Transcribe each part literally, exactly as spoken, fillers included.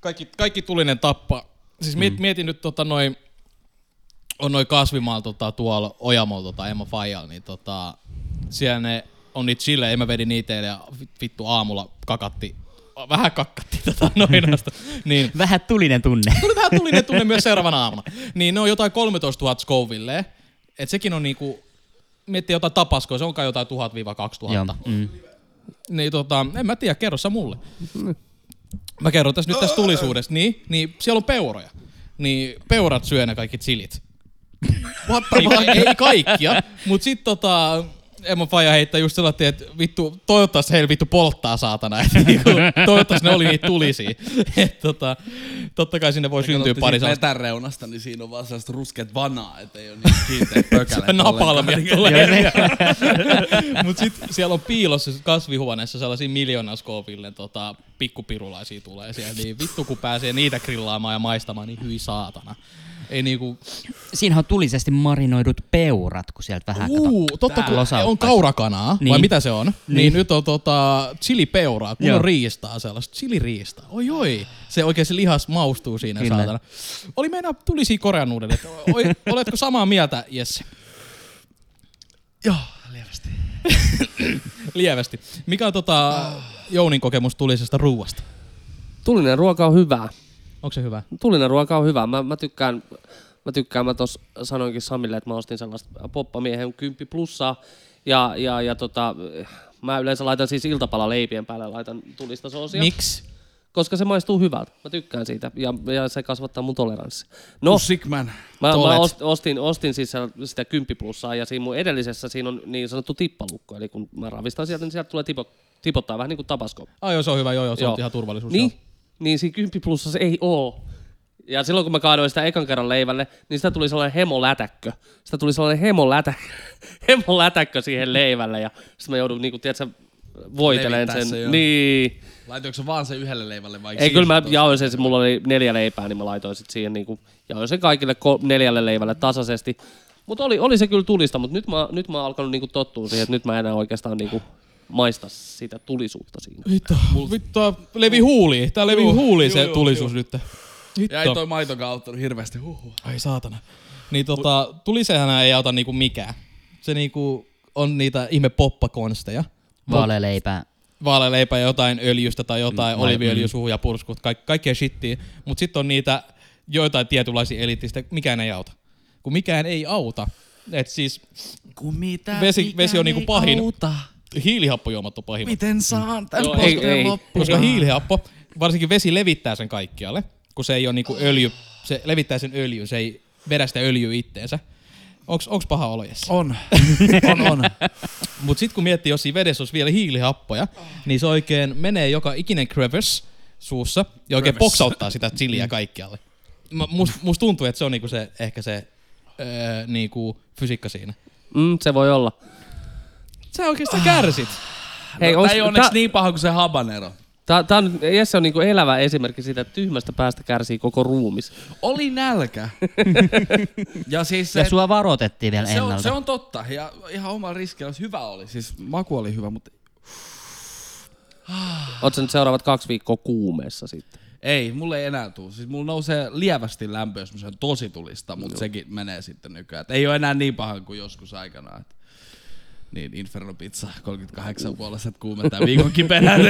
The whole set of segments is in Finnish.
Kaikki, kaikki tulinen tappaa. Siis mm. mietin nyt tota noin, on noin kasvimaalla tota, tuolla Ojamolla tota, Emma Fajal, niin tota, siellä ne on niitä chillejä, mä vedin niitä ja vittu aamulla kakatti. Vähän kakkattiin tätä noinasta. Niin. Vähän tulinen tunne. Tuli vähän tulinen tunne myös seuraavana aamuna. Niin ne on jotain kolmetoistatuhatta Scovilleä. Et sekin on niinku, miettii jotain tapaskoa, se onkaan jotain tuhat kaksituhatta. Mm. Niin tota, en mä tiedä, kerro sä mulle. Mä kerron tässä nyt tässä tulisuudessa. Niin, niin siellä on peuroja. Niin peurat syö ne kaikki chilit. Ei kaikkia, mut sit tota... Emma Faja heittää just sellainen, että vittu, toivottavasti heillä vittu polttaa saatana, että niinku, toivottavasti ne oli niitä tulisia. Et tota, totta kai sinne voi syntyä pari sellaista. Vetän reunasta, niin siinä on vaan sellaista ruskeat vanaa, ettei oo niin kiinteät pökälet. Napalmia tulee. Mut sit siellä on piilossa kasvihuoneessa sellaisia miljoonaskoopille tota, pikkupirulaisia tulee siellä, niin vittu kun pääsee niitä grillaamaan ja maistamaan, niin hyi saatana. Ei niinku... Siinähän on tulisesti marinoidut peurat, kun sieltä vähän Uu, kato. Totta kun on kaurakanaa, niin. Vai mitä se on, niin, niin nyt on tota chilipeuraa, kun on riistaa sellaista. Chiliriistaa, oi oi, se oikein se lihas maustuu siinä Kyllä. saatana. Oli meinaa tulisia Korean uudelleen, oletko samaa mieltä, Jesse? Joo, lievästi. lievästi. Mikä on tota oh. Jounin kokemus tulisesta ruuasta? Tulinen ruoka on hyvää. Onko se hyvä? Tulinen ruoka on hyvä. Mä, mä tykkään, mä tykkään, mä tos sanoinkin Samille, että mä ostin sellaista poppamiehen kymppi plussaa ja, ja, ja tota, mä yleensä laitan siis iltapalaleipien päälle, laitan tulista soosia. Miksi? Koska se maistuu hyvältä. Mä tykkään siitä ja, ja se kasvattaa mun toleranssi. No, Sikman. Mä, mä ostin, ostin siis sitä kymppi plussaa ja siinä mun edellisessä siinä on niin sanottu tippalukko, eli kun mä ravistan sieltä, niin sieltä tulee tipot, tipottaa vähän niin kuin tabasko. Ai joo, se on hyvä, joo, joo, se joo. on ihan turvallisuus. Niin? Joo. Niin siinä kymppi plussa se ei oo. Ja silloin kun mä kaadoin sitä ekan kerran leivälle, niin sitä tuli sellainen hemolätäkkö. Sitä tuli sellainen hemolätäkkö, hemolätäkkö siihen leivälle ja sit mä joudun niinku, tiedätkö, voitelen sen. Se, niin. Laitoinko sä vaan sen yhdelle leivälle vai? Ei, kyllä mä jaoin sen, mulla oli neljä leipää, niin mä laitoin sit siihen niinku, jaoin sen kaikille kol- neljälle leivälle tasaisesti. Mut oli, oli se kyllä tulista, mut nyt mä, nyt mä oon alkanut niinku tottua siihen, että nyt mä enää oikeastaan niinku... maista sitä tulisuutta siinä. Vittu, vittu, levi huuliin. Tää levi huuliin se tulisuus nyt. Ja ei toi maitokaan auttanut hirveästi. Huhhuh. Ai saatana. Niin tota, tulisehän ei auta niinku mikään. Se niinku on niitä ihme poppakonsteja. Vaalealeipää. Vaalealeipää, jotain öljystä tai jotain, mm, oliviöljy, suhujapurskut, kaik- kaikkea shittiä. Mut sit on niitä joitain tietynlaisia eliittistä, mikään ei auta. Kun mikään ei auta. Et siis vesi, vesi on niinku pahin. Auta. Hiilihappojuomat on pahimmat. Miten saan tämän posteen loppuun? Koska hiilihappo, varsinkin vesi levittää sen kaikkialle, kun se ei ole niinku öljy, se levittää sen öljyn, se ei vedä sitä öljyä itteensä. Onks, onks paha olo, Jesse? On. on, on. Mut sit kun miettii, jos siinä vedessä olisi vielä hiilihappoja, niin se oikein menee joka ikinen crevice suussa ja oikein crevice. Poksauttaa sitä chiliä kaikkialle. Mä, must, must tuntuu, että se on niinku se, ehkä se öö, niinku fysiikka siinä. Mm, se voi olla. Sä oikeastaan kärsit. Hei, no, tää ei onneksi ta... niin paha kuin se habanero. Tää, tää on, Jesse on niinku elävä esimerkki siitä, että tyhmästä päästä kärsii koko ruumis. Oli nälkä. ja, siis se, ja sua varoitettiin vielä se ennalta. On, se on totta. Ja ihan omalla riskillä, jos hyvä oli. Siis maku oli hyvä, mutta... Oot sä nyt seuraavat kaksi viikkoa kuumeessa sitten? Ei, mulle ei enää tuu. Siis mulla nousee lievästi lämpö, jos mä sanon tosi tulista, mutta Joo. sekin menee sitten nykyään. Et ei oo enää niin paha kuin joskus aikanaan. Niin, Inferno Pizza, kolmekymmentäkahdeksan puoliset kuumentaa viikon kiperään.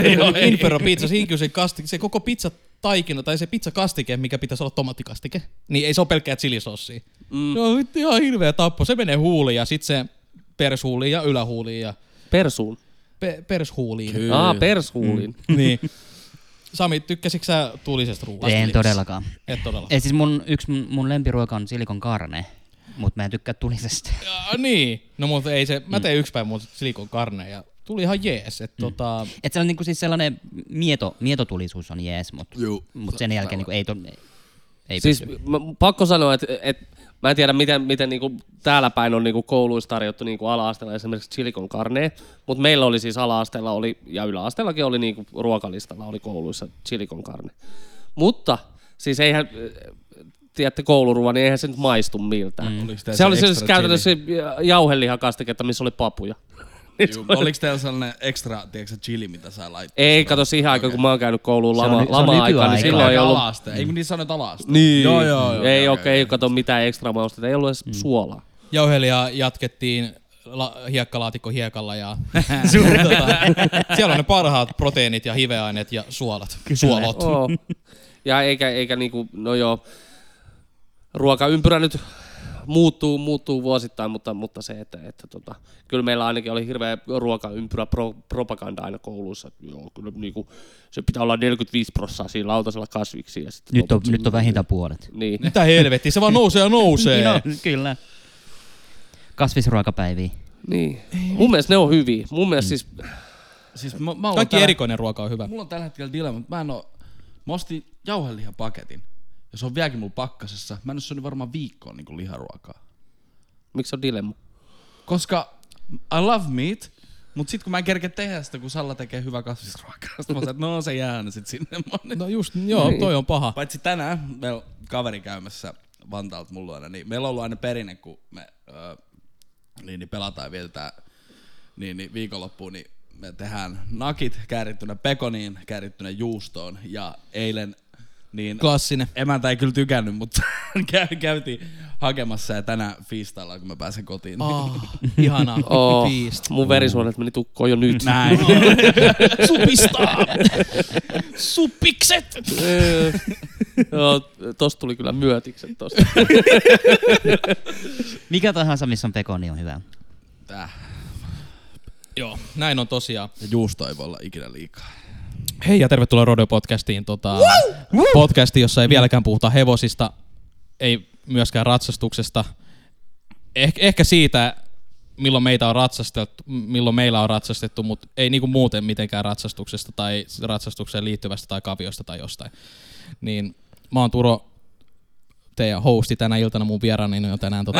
Inferno Pizza, siinä kyllä se, kastike, se koko pizzataikina tai se pizzakastike, mikä pitäisi olla tomattikastike, niin ei se ole pelkkää chilisossia. Mm. Se on ihan hirveä tappo. Se menee huuliin ja sit se pershuuliin ja ylähuuliin. Ja... Persuun? Pe- pershuuliin. Aa, ah, pershuuliin. Mm. niin. Sami, tykkäsitkö sä tulisesta ruuasta? En todellakaan. Et todellakaan. Et siis mun, yksi mun lempiruoka on silikon karne. Mut mä en tykkää tulisesta. Ja, niin. No mut ei se, mä tein mm. yksi päivä mun silikon karne ja tuli ihan jees. Et, mm. tota... et se on niinku siis sellainen mieto, mietotulisuus on jees, mut, mut sen jälkeen niinku ei ton... Ei siis mä, pakko sanoa, että et, mä en tiedä miten, miten niinku täällä päin on niinku kouluissa tarjottu niinku ala-asteella esimerkiksi silikon karne, mut meillä oli siis ala-asteella oli, ja yläasteellakin oli niinku ruokalistalla oli kouluissa silikon karne. Mutta siis eihän... tiedätte kouluruoan, niin eihän se nyt maistu miltään. Mm. Se, se oli siis käytännössä jauhelihakastiketta, missä oli papuja. Juu, oliko teillä sellainen ekstra, tiedätkö sä, chili, mitä sä laittaa? Ei, kato siihen aikaan, kun mä oon käynyt kouluun lama, lama-aikaan, niin silloin ei ollut... Alaste. Ei kun niissä sanot alaste. Niin. Joo, joo, joo, ei okei, okay, ei kato mitään ekstra maustetta, ei ollut edes mm. suolaa. Jauhelia jatkettiin la- hiekkalaatikko hiekalla ja... Siellä on ne parhaat proteiinit ja hiveaineet ja suolat. Suolot. Oh. Ja eikä, eikä niinku, no joo, ruokaympyrä nyt... Muuttuu, muuttuu vuosittain, mutta, mutta se, että, että tota, kyllä meillä ainakin oli hirveä ruokaympyrä pro, propaganda aina kouluissa. Joo, kyllä, niin kuin, se pitää olla neljäkymmentäviisi prosenttia siinä lautasella kasviksi. Ja sitten nyt, on, nyt on vähintään puolet. Niin. Mitä helvettiä, se vaan nousee ja nousee. No, kyllä. Kasvisruokapäiviä. Niin. Mun mielestä ne on hyviä. Mun mielestä siis... siis mä, mä kaikki tällä... erikoinen ruoka on hyvä. Mulla on tällä hetkellä dilemma, mutta mä en oo... Mä ostin jauhelihapaketin. Ja se on vieläkin mulla pakkasessa. Mä en ole syönyt varmaan viikkoon niin kuin liharuokaa. Miksi se on dilemma? Koska I love meat, mut sit kun mä en kerke tehdä sitä, kun Salla tekee hyvää kasvisruokaa, sit mä sanon, että no se jää ne sit sinne. No just, joo, toi on paha. Paitsi tänään meillä kaveri käymässä Vantaalta mulla aina, niin meillä on ollut aina perinne, kun me öö, niin, niin pelataan ja vietetään niin, niin viikonloppuun, niin me tehdään nakit käärittynä pekoniin, käärittynä juustoon ja eilen niin klassinen. Emäntä ei kyllä tykännyt, mutta käytiin hakemassa ja tänään fiistaillaan, kun mä pääsen kotiin. Oh, ihanaa oh, fiist. Mun verisuonet meni tukkoon jo nyt. Näin. Supistaa! Supikset! No, tosta tuli kyllä myötikset tosta. Mikä tahansa, missä on pekoni, on hyvä. Tää. Joo, näin on tosiaan. Ja juusto ei voi olla ikinä liikaa. Hei ja tervetuloa Rodeo-podcastiin, tota, podcastiin, jossa ei vieläkään puhuta hevosista, ei myöskään ratsastuksesta, eh, ehkä siitä, milloin meitä on ratsastettu, milloin meillä on ratsastettu, mutta ei niinku muuten mitenkään ratsastuksesta tai ratsastukseen liittyvästä tai kaviosta tai jostain. Niin, mä oon Turo, teidän hosti tänä iltana, mun vieraani on tänään... Tota,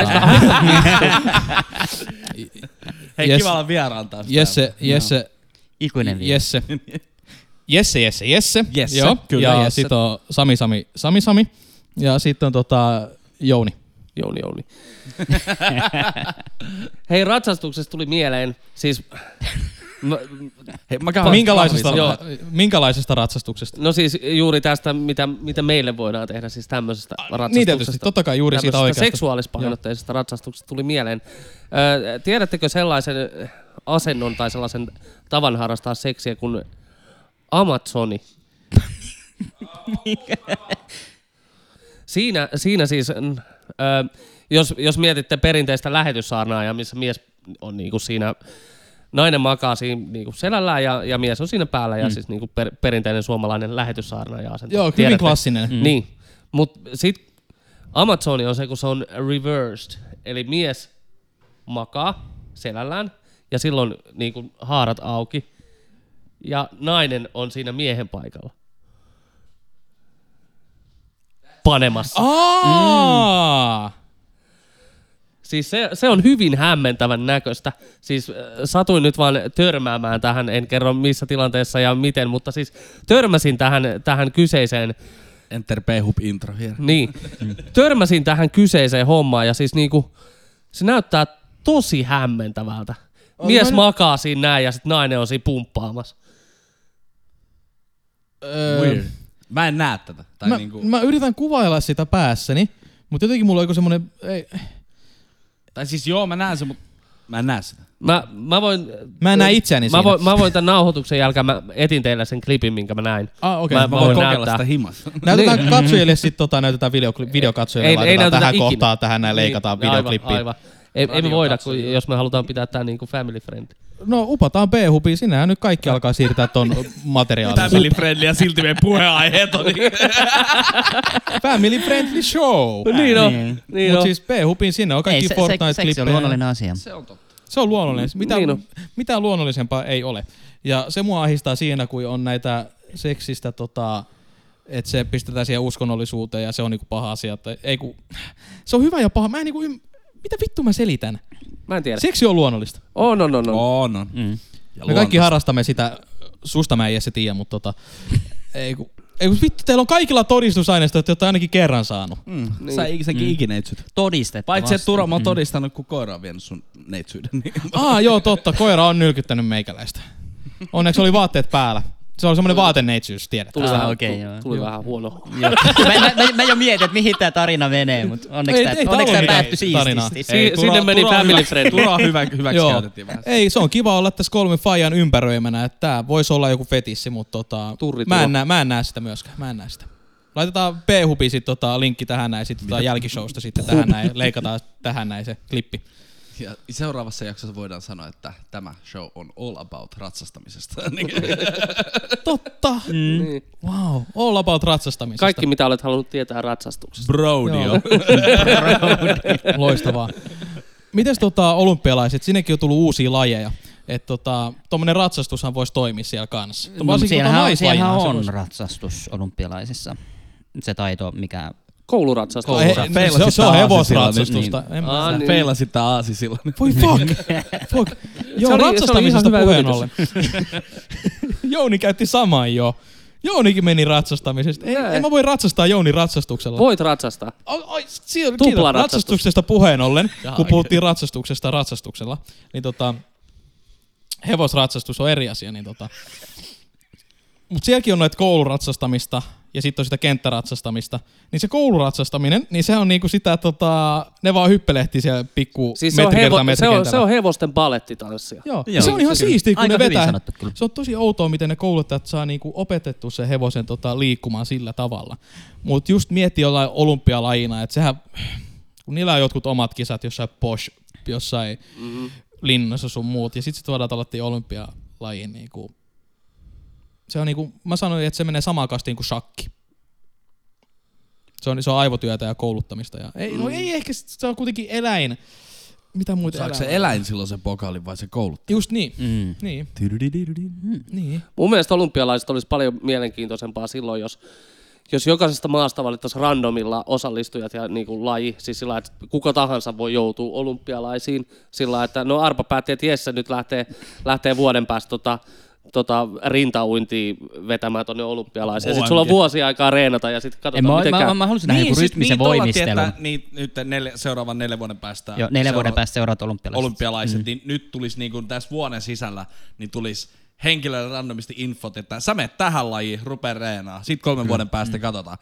hei, yes, kiva olla vieraan taas. Jesse, Jesse, ikuinen vieraan. Jesse. Jesse, Jesse, Jesse. Jesse, joo, kyllä, ja Jesse. Sit on Sami, Sami, Sami, Sami. Ja sit on tota Jouni. Jouni, Jouni. Hei, ratsastuksesta tuli mieleen, siis... No, hei, mä minkälaisesta, minkälaisesta ratsastuksesta? No siis juuri tästä, mitä, mitä meille voidaan tehdä, siis tämmöisestä ratsastuksesta. Niin tietysti, totta kai juuri siitä oikeasta. Seksuaalispainotteisesta ratsastuksesta tuli mieleen. Ö, tiedättekö sellaisen asennon tai sellaisen tavan harrastaa seksiä, kun... Amazoni. siinä, siinä siis, äh, jos, jos mietitte perinteistä lähetyssaarnaajaa, missä mies on niinku siinä, nainen makaa siinä niinku selällään ja, ja mies on siinä päällä ja mm. siis niinku per, perinteinen suomalainen lähetyssaarnaaja-asento. Joo, hyvin klassinen. Mm. Niin, mut sit Amazoni on se, kun se on reversed, eli mies makaa selällään ja silloin niinku haarat auki. Ja nainen on siinä miehen paikalla. Panemassa. Mm. Siis se, se on hyvin hämmentävän näköistä. Siis satuin nyt vaan törmäämään tähän, en kerro missä tilanteessa ja miten, mutta siis törmäsin tähän, tähän kyseiseen... Enter P-hub intro here. Niin. Törmäsin tähän kyseiseen hommaan ja siis niinku, se näyttää tosi hämmentävältä. Mies makaa siinä näin ja sit nainen on siinä pumppaamassa. Öö, mä en näe tätä. Tai mä, niinku... mä yritän kuvailla sitä päässäni, mutta jotenkin mulla on joku semmonen... Ei... Tai siis joo, mä näen sen, mutta mä en näe sitä. Mä, mä voin... Mä en näe itseäni mä siinä. Voin, mä voin tämän nauhoituksen jälkeen, mä etin teillä sen klipin, minkä mä näin. Ah, okei. Okay. Mä, mä, mä voin kokeilla näyttää sitä himassa. Näytetään niin. Katsojille sit, tota, näytetään videokli- videokatsojille, ei, laitetaan ei tähän ikinä. Kohtaan, tähän näin leikataan niin, videoklippiin. Aivan, aivan. Ei, ei me voida, kun, jos me halutaan pitää tää niinku family friendly. No upataan B-hubia, sinähän nyt kaikki alkaa siirtää ton materiaalin. Family friendly ja silti meidän puheenaiheet on. Family friendly show! No, niin on. Niin. Niin mut on. Siis B-hubin sinne on kaikki Fortnite-klippejä. Se, seksi on luonnollinen asia. Se on totta. Se on luonnollinen. Mitä, niin mitä luonnollisempaa ei ole. Ja se mua ahdistaa siinä, kun on näitä seksistä, tota, että se pistetään siihen uskonnollisuuteen ja se on niinku paha asia. Tai, ei, ku, se on hyvä ja paha. Mä en niinku ymmärrä. Mitä vittu mä selitän? Mä en tiedä. Seksi on luonnollista. On, on, on. on. on, on. Mm. Me kaikki harrastamme sitä. Susta mä en edes tiedä, mutta tota... Ei ku... Ei vittu, teillä on kaikilla todistusaineistoja, että olette ainakin kerran saanut. Mm, niin. Sä senkin mm. ikinä neitsyt. Todistettavasti. Paitsi, että Turo, mä oon mm. todistanut, kun koira on vienyt sun neitsyyden. Niin. Ah, joo, totta. Koira on nylkyttänyt meikäläistä. Onneksi oli vaatteet päällä. Se oli semmoinen vaatenneitsyys, tiedetään. Tuli vähän, okay, tuli, tuli vähän huono. mä, mä, mä jo mietin, että mihin tää tarina menee, mutta onneksi ei, tää, tää päättyi siististi. Si- Sinne meni family friend. Turaa hyväksi käytettiin vähän. Ei, se on kiva olla tässä kolmen fajan ympäröimänä, että tää voisi olla joku fetissi, mutta tota, mä, en nä, mä en näe sitä myöskään. Mä en näe sitä. Laitetaan P-hubiin sit tota, linkki tähän näin, sit tota, jälkishowsta sitten tähän näin, leikataan tähän näin se klippi. Ja seuraavassa jaksossa voidaan sanoa, että tämä show on all about ratsastamisesta. Totta! Mm. Niin. Wow, all about ratsastamisesta. Kaikki mitä olet halunnut tietää ratsastuksesta. Rodeo. Loistavaa. Mites tota, olympialaiset, sinnekin on tullut uusia lajeja. Että tota, tommonen ratsastushan voisi toimia siellä kanssa. No, siellähän tota on, on ratsastus olympialaisissa. Se taito, mikä... Kouluratsastusta. Kouluratsastusta. Se on hevosratsastusta. Peilasit tää aasi silloin. Voi fuck! fuck. Joo, ratsastamisesta puheen ollen. Jouni käytti saman jo. Jounikin meni ratsastamisesta. Ei, en mä voi ratsastaa Jounin ratsastuksella. Voit ratsastaa. Ai, ai, siir, Tupla ratsastus. Ratsastuksesta puheen ollen, kun puhuttiin ratsastuksesta ratsastuksella, niin tota, hevosratsastus on eri asia. Niin tota. Mut sielläkin on noita kouluratsastamista. Ja sitten on sitä kenttäratsastamista, niin se kouluratsastaminen, niin se on niinku sitä tota, ne vaan hyppelehtii siellä pikku siis metri hevo- kertaa metri kentällä. Se, se on hevosten balettitanssia. Joo, Joo. se on ihan siistiä, kun aika ne vetää. Sanottu, se on tosi outoa, miten ne kouluttajat saa niinku opetettu sen hevosen tota, liikkumaan sillä tavalla. Mut just mietti jollain olympialajina, että sehän, kun niillä on jotkut omat kisat jossain posh, jossain mm-hmm. linnassa sun muut, ja sit sit voidaan talattiin olympialajiin niinku. Se on niinku, mä sanoin, että se menee samaan kastiin kuin shakki. Se on, se on aivotyötä ja kouluttamista. Ja, ei, no ei ehkä, se on kuitenkin eläin. Mitä muuta eläin? Se eläin silloin sen pokaalin vai se kouluttaja? Just niin. Mm. niin. niin. Mun mielestä olympialaiset olisi paljon mielenkiintoisempaa silloin, jos, jos jokaisesta maasta valittaisiin randomilla osallistujat ja niinku laji. Siis sillä, että kuka tahansa voi joutua olympialaisiin. Sillä, että no arpa päätti, että jes, nyt lähtee, lähtee vuoden päästä tota, Tota, rintauintia vetämään tuonne olympialaisiin. Sitten sulla on vuosi aikaa reenata ja sitten katsotaan mä, miten mä, käy. Mä, mä halusin nähdä niin, joku rytmisen niin, voimistelun. Niin, nyt nel, seuraavan neljän vuoden päästä, Joo, neljän seura- vuoden päästä seuraat olympialaiset. olympialaiset mm. niin nyt tulisi niin kuin tässä vuoden sisällä, niin tulisi henkilölle randomisti infot, että sä menet tähän lajiin, rupea reenaa. Sitten kolmen mm. vuoden päästä mm. katsotaan.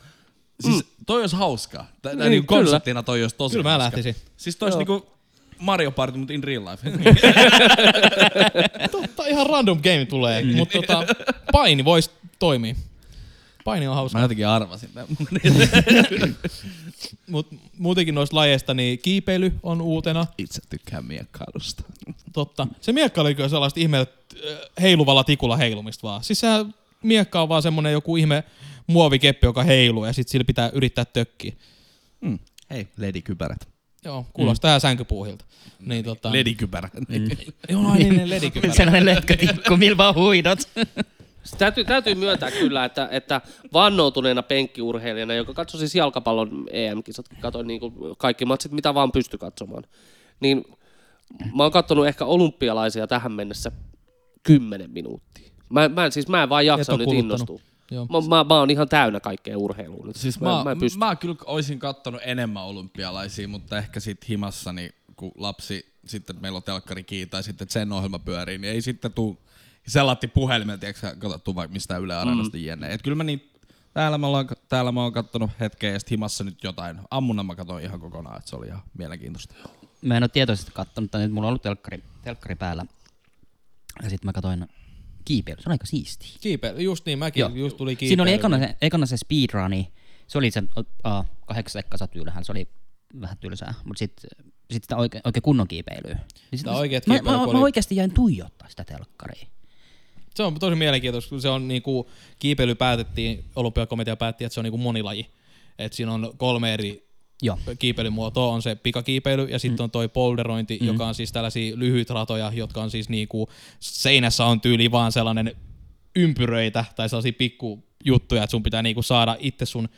Siis toi olisi hauskaa. Niin, niin konseptina toi olisi tosi kyllä hauska. Kyllä mä lähtisin. Siis toi olisi niinku... Mario Party, mutta in real life. Totta, ihan random game tulee, mm. mutta tota, paini voisi toimia. Paini on hauska. Mä jotenkin arvasin tämän. Mut muutenkin noista lajeista, niin kiipeily on uutena. Itse tykkään miekkailusta. Totta. Se miekkailu on sellaista ihme heiluvalla tikulla heilumista vaan. Siis sehän miekka on vaan semmonen joku ihme muovikeppi, joka heiluu ja sit sillä pitää yrittää tökkiä. Mm. Hei, ledikypärät. Joo, kuulostaa mm. sänkypuuhilta. Niin, tota... Ledikypärä. Mm. Joo, aina ledikypärä. Sellainen lötkötikku, millä vaan huidot. Täytyy, täytyy myöntää kyllä, että, että vannoutuneena penkkiurheilijana, joka katsoi siis jalkapallon E M-kisat, katsoin niin kaikki matsit, mitä vaan pystyi katsomaan, niin mä oon katsonut ehkä olympialaisia tähän mennessä kymmenen minuuttia. Mä, mä, siis mä en vaan jaksa nyt innostua. Mä, mä, mä oon ihan täynnä kaikkea urheilua. Siis mä, mä, mä, mä kyllä olisin kattonut enemmän olympialaisia, mutta ehkä sit himassani, kun lapsi, sitten meillä on telkkari kiinni tai sitten sen ohjelma pyörii, niin ei sitten tuu selatti puhelimella, tiedätkö katsottu vaikka mistään Yle Areenasta mm. jne. Et kyllä mä niin, täällä mä, ollaan, täällä mä oon kattonut hetkeä ja sit himassa nyt jotain. Ammuna mä katsoin ihan kokonaan, että se oli ihan mielenkiintoista. Mä en oo tietoisesti kattonut, mutta nyt mulla on ollut telkkari, telkkari päällä ja sit mä katsoin kiipeily, se on aika siistiä. Kiipeily, just niin, mäkin Joo. just tuli kiipeily. Siinä oli ekana se, ekana se speedruni, se oli se uh, kahdeksan sekassa tyylähän, se oli vähän tylsää, mutta sitten sit sitä oikein oike kunnon kiipeilyä. Niin sitä oikeat kiipeilyä. Mä, mä, mä oikeasti jäin tuijottaa sitä telkkaria. Se on tosi mielenkiintoista, kun se on niinku, kiipeily päätettiin, olympiakomitea päätti, että se on niinku monilaji. Että siinä on kolme eri Joo. kiipeilymuotoa, on se pikakiipeily ja sitten mm. on toi polderointi, mm-hmm. joka on siis tällaisia lyhyitä ratoja, jotka on siis niinku, seinässä on tyyli vaan sellainen ympyröitä tai sellaisia pikkujuttuja, että sun pitää niinku saada itse sun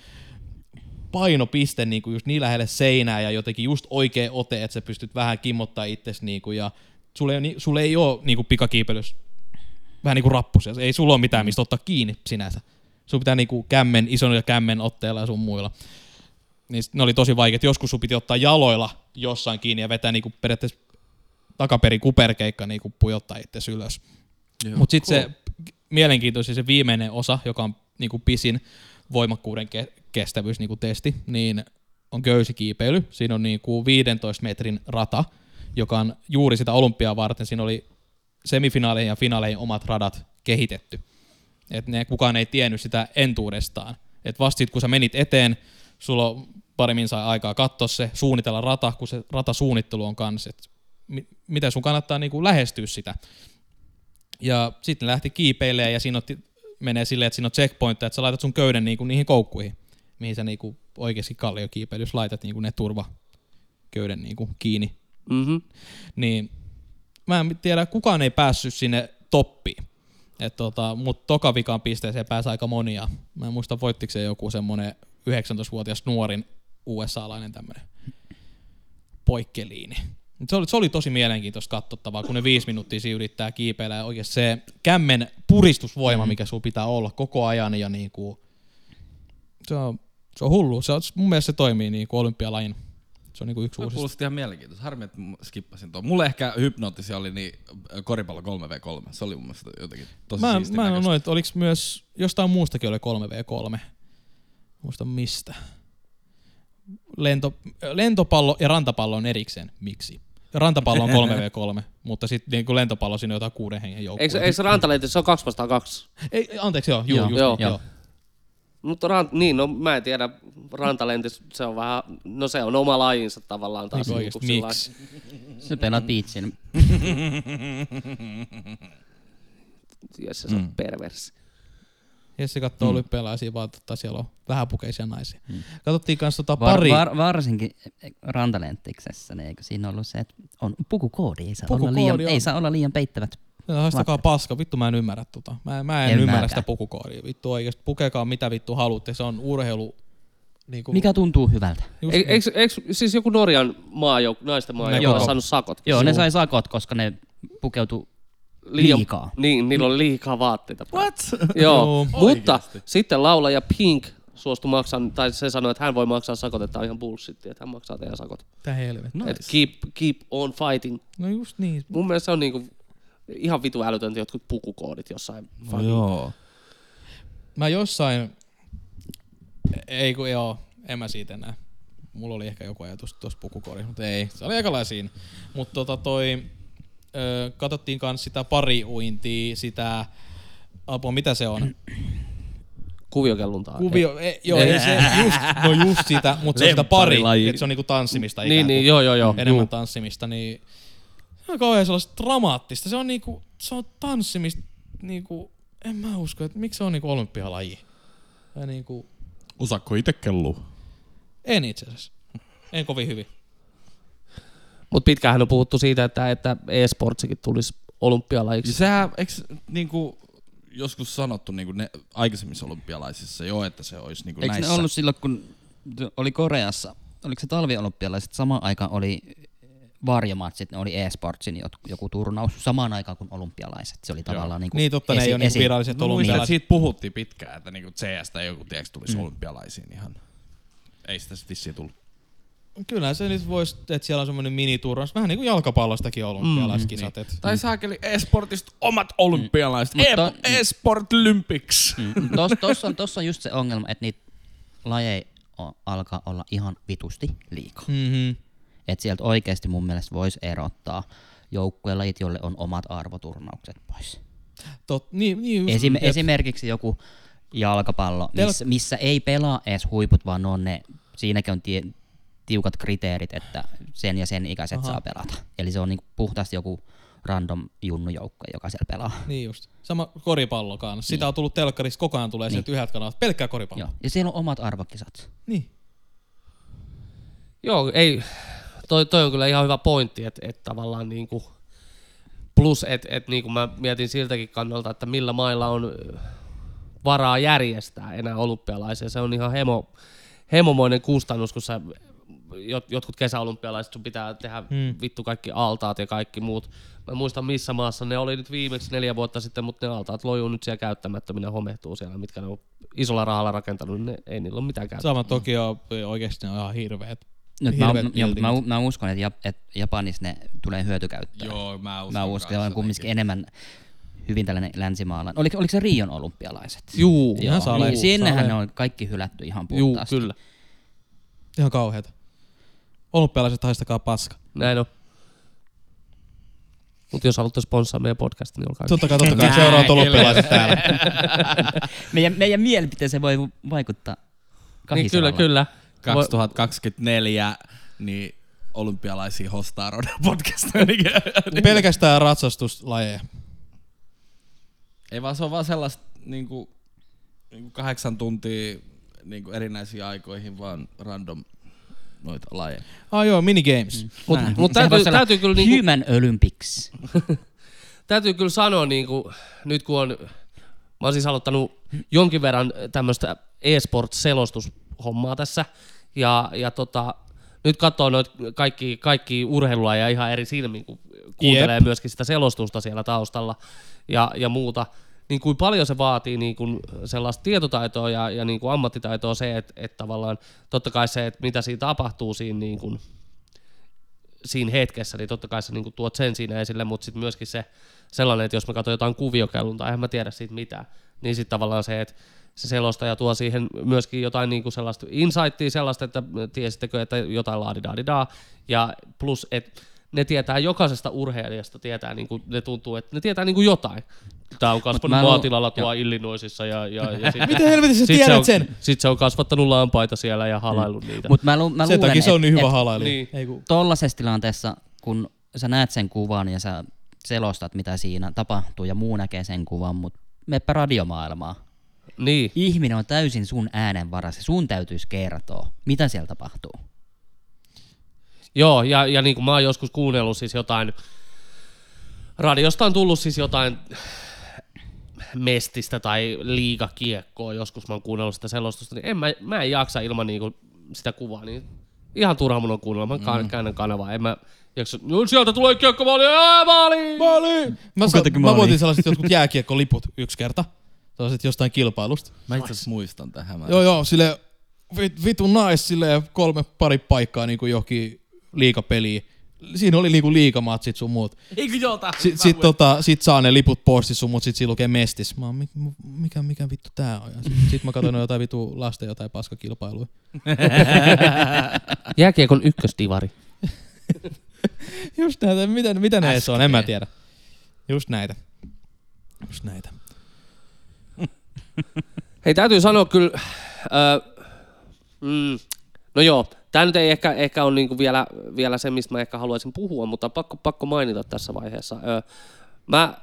painopiste niinku just niin lähelle seinää ja jotenkin just oikea ote, että sä pystyt vähän kimmottaa itsesi niinku, ja sulle ei, sulle ei oo niinku pikakiipeilyssä vähän niinku rappusia, ei sulla ole mitään mistä ottaa kiinni sinänsä. sun pitää niinku kämmen, isoilla kämmen otteella ja sun muilla. Niin ne oli tosi vaikeet. Joskus sun piti ottaa jaloilla jossain kiinni ja vetää niinku periaatteessa takaperin kuperkeikka niinku pujottaa itse ylös. Joo, mut sit cool. Se mielenkiintoisin se viimeinen osa, joka on niinku pisin voimakkuuden ke- kestävyys niinku testi, niin on köysikiipeily. Siinä on niinku viidentoista metrin rata, joka on juuri sitä olympiaa varten. Siinä oli semifinaaleihin ja finaaleihin omat radat kehitetty. Et ne, kukaan ei tiennyt sitä entuudestaan. Et vasta sit, kun sä menit eteen, sulla on paremmin sai aikaa katsoa se, suunnitella rata, kun se ratasuunnittelu on kanssa. Mi- mitä sun kannattaa niinku lähestyä sitä. Ja sitten lähti kiipeilemään ja siinä otti, menee silleen, että siinä on checkpointteja, että sä laitat sun köyden niinku niihin koukkuihin, mihin sä niinku oikeasti kalliokiipeilyssä laitat niinku ne turvaköyden niinku kiinni. Mm-hmm. Niin, mä en tiedä, kukaan ei päässyt sinne toppiin. Et tota, mut toka vikan pisteeseen pääsi aika monia. Mä en muista, voittiko se joku semmonen yhdeksäntoistavuotias nuorin U S A-lainen tämmönen poikkeliini. Se oli, se oli tosi mielenkiintoista katsottavaa, kun ne viisi minuuttia siinä yrittää kiipeillä. Ja oikein se kämmen puristusvoima, mikä sulla pitää olla koko ajan. Ja niinku, se, on, se on hullu. Se on, mun mielestä se toimii niinku olympialajin. Se on niinku yksi uusista. Kuulosti ihan mielenkiintoista. Harmi, että skippasin tuon. Mulle ehkä hypnoottisia oli niin koripallo kolme vastaan kolme. Se oli mun mielestä jotenkin tosi mä, siistiä. Mä en ole, että oliks myös jostain muustakin oli kolme vastaan kolme. Muista mistä. Lento, lentopallo ja rantapallo on erikseen. Miksi? Rantapallo on kolme vastaan kolme, mutta sitten niin lentopallo siinä on jotain kuuden hengen joukkueita. Eikö se rantalentti, se on kaksi vastaan kaksi? Ei, anteeksi, joo. Juu, joo, just, joo. joo. Mutta rant, niin, no mä en tiedä, rantalentis, se on vähän, no se on oma lajinsa tavallaan taas. Niin miksi? Sä pelaat beachin. Jos sä oot perversi. Jesse kattoo mm. olympialaisia, vaan että siellä on vähäpukeisia naisia. Mm. Katsottiin kanssa tota var, pari... Var, varsinkin rantalenttiksessä, niin eikö siinä ollut se, että on pukukoodi, ei saa, pukukoodi, olla, liian, ei saa olla liian peittävät. Haistakaa paska, vittu mä en ymmärrä tota. Mä, mä en, en ymmärrä mäkään sitä pukukoodia. Vittu oikeesti, pukekaa mitä vittu haluatte, se on urheilu... Niinku... Mikä tuntuu hyvältä. Eikö e, e, siis joku Norjan maajouk- naisten maajoukko on saanut sakot? Joo, ne sai sakot, koska ne pukeutui... Liian, liikaa. Niin, niillä oli liikaa vaatteita. What? Joo, mutta sitten laulaja Pink suostui maksamaan, tai se sanoi, että hän voi maksaa sakot, että on ihan bullshittia, että hän maksaa teidän sakot. Tää helvetti. Nice. Keep, keep on fighting. No just niin. Mun mielestä se on niinku ihan vitu älytöntä jotkut pukukoodit jossain. No joo. Mä jossain, ei kun joo, en mä siitä enää. Mulla oli ehkä joku ajatus tuossa pukukoodissa, mutta ei, se oli aikalailla siinä. Mutta tota toi... Öö, katsottiin kans sitä pari uintia, sitä, apua mitä se on? Kuviokelluntaa. Kuvio, ei, joo, ei se, just, no just sitä, mutta se on sitä pari, että se on niinku tanssimista ikään kuin. Niin, niin, joo, joo, joo. Enemmän mm. tanssimista, niin se on kauhean sellaista dramaattista, se on niinku, se on tanssimista, niinku, en mä usko, että miksi se on niinku olympialaji. Ja niinku... Osaatko ite kellua? En itse asiassa, en kovin hyvin. Mut pitkäänhän on puhuttu siitä, että, että e-sportsikin tulisi olympialaiksi. Sehän, eikö niinku joskus sanottu niinku ne aikaisemmissa olympialaisissa jo, että se olisi niinku eikö näissä? Eikö ne ollut silloin, kun oli Koreassa, oliko se talviolympialaiset, samaan aikaan oli varjomatsit, ne oli e-sportsin joku turnaus samaan aikaan kuin olympialaiset. Se oli tavallaan niinku niin totta, esi- ne ei ole niinku viralliset olympialaiset. Siitä puhuttiin pitkään, että niinku C S:stä joku tieks tulisi mm. olympialaisiin ihan. Ei sitä tissiä tullut. Kyllä se nyt voisi, että siellä on semmoinen miniturnaus, vähän niin kuin jalkapallostakin olympialaiskisat. Mm, niin. Tai saakeli e-sportista omat olympialaiset, mm, mutta, e-sport olympics. Mm, tos, tos, on, tos on just se ongelma, että niitä lajeja alkaa olla ihan vitusti liikaa. Mm-hmm. Että sieltä oikeasti mun mielestä voisi erottaa joukkueen lajit, jolle on omat arvoturnaukset pois. Tot, niin, niin, Esim, et... Esimerkiksi joku jalkapallo, missä, missä ei pelaa edes huiput, vaan on ne, siinäkin on tie, tiukat kriteerit, että sen ja sen ikäiset Aha. saa pelata. Eli se on niinku puhtaasti joku random junnujoukko, joka siellä pelaa. Niin just. Sama koripallo kanssa. Sitä niin on tullut telkkarissa, koko ajan tulee niin sieltä yhdeltä kanavalta. Pelkkää koripallo. Joo. Ja siellä on omat arvokisat. Niin. Joo, ei. Toi, toi on kyllä ihan hyvä pointti, että et tavallaan niinku, plus, että et niinku mä mietin siltäkin kannalta, että millä mailla on varaa järjestää enää olympialaisia. Se on ihan hemo, hemomoinen kustannus, kun sä jotkut kesäolympialaiset, sun pitää tehdä hmm. vittu kaikki altaat ja kaikki muut. Mä muistan missä maassa ne oli nyt viimeksi neljä vuotta sitten, mutta ne altaat lojuu nyt siellä käyttämättöminä, homehtuu siellä, mitkä ne on isolla rahalla rakentanut, ne ei niillä ole mitään käyttöä. Sama Tokio oikeesti ne on ihan hirveet. No, mä, mä, mä uskon, että Japanissa ne tulee hyötykäyttöön. Joo, mä uskon. Mä uskon, että on kumminkin enemmän hyvin tällainen länsimaalla. Oliko, oliko se Rion olympialaiset? Juu, ihan salee. Sinnehän ne on kaikki hylätty ihan puhtaasti. Juu, kyllä. Ihan kauheeta. Olympialaiset haistakaa paska. Näin on. Mutta jos haluatte sponssaa meidän podcastin, niin olkaa. Totta kai, totta kai. Seuraat olympialaiset täällä. meidän meidän mielipiteeseen voi vaikuttaa kahdisella. Niin, kyllä, kyllä. kaksituhattakaksikymmentäneljä niin olympialaisia hostaa Rodeo-podcastia. Pelkästään ratsastuslajeja. Ei vaan se on vaan sellaista niinku, niinku kahdeksan tuntia niinku erinäisiin aikoihin vaan random noita lajeja. Ah joo, minigames. Mm. Mut, mut täytyy, täytyy kyllä niinku, Human Olympics. Täytyy kyllä sanoa niinku, nyt kun on, mä oon siis aloittanut jonkin verran tämmöstä e-sports-selostus hommaa tässä, ja, ja tota, nyt katsoo noita kaikki, kaikki urheilulajeja ihan eri silmiin, kun kuuntelee yep. myöskin sitä selostusta siellä taustalla ja, ja muuta, niin kuin paljon se vaatii niin kuin sellaista tietotaitoa ja, ja niin kuin ammattitaitoa se, että, että tavallaan totta kai se, että mitä siinä tapahtuu siinä, niin kuin, siinä hetkessä, niin totta kai sä niin kuin tuot sen siinä esille, mutta sitten myöskin se sellainen, että jos mä katson jotain kuviokeiluntaa, en mä tiedä siitä mitään, niin sitten tavallaan se, että se selostaja tuo siihen myöskin jotain niinku sellaista insightia, sellaista, että tiesittekö, että jotain laadidaadidaa, ja plus, että ne tietää jokaisesta urheilijasta, tietää, niinku, ne tuntuu, että ne tietää niinku jotain. Tää on kasvanut maatilalla tuolla Illinoisissa, ja, ja, ja sitten miten helvetissä sit tiedät se on, sen? Sitten se on kasvattanut lampaita siellä ja halaillut mm. niitä. Mut mä lu- mä sen luulen, takia se on niin hyvä halailu. Niin. Tollaisessa tilanteessa, kun sä näet sen kuvan ja sä selostat, mitä siinä tapahtuu, ja muu näkee sen kuvan, mutta meppä radiomaailmaa. Niin. Ihminen on täysin sun äänen varassa. Sun täytyisi kertoa, mitä siellä tapahtuu. Joo, ja, ja niin kuin mä oon joskus kuunnellut siis jotain, radiosta on tullut siis jotain mestistä tai liigakiekkoa, joskus mä oon kuunnellut sitä selostusta, niin en, mä, mä en jaksa ilman niin kuin sitä kuvaa, niin ihan turha mun on kuunnella, mä mm. käännän kanavaa, en mä jaksa, sieltä tulee kiekko, maali, ää, maali, maali! Mä, sa- maali. Mä voitin sellaiset jotkut jääkiekkoliput yksi kerta. Toiset jostain kilpailusta. Mä itse asiassa muistan tähän. Joo, joo, sille vitu nais, sille kolme pari paikkaa niinku johonkin liigapeliin. Siinä oli niinku liigamatsit sun muut. Eikö jota? Sit, sit, tota, sit saa ne liput postissa sun muut, sit siinä lukee mestis. Mä oon, mikä, mikä, mikä vittu tää on? Sit, sit mä katson jotain vitu lasten jotain paskakilpailuja. Jääkiekon ykköstivari. Just näitä, mitä, mitä näissä on, en mä tiedä. Just näitä. Just näitä. Hei, täytyy sanoa kyllä, äh, mm, no joo, tämä nyt ei ehkä, ehkä ole niinku vielä, vielä se, mistä mä ehkä haluaisin puhua, mutta pakko, pakko mainita tässä vaiheessa. Äh, mä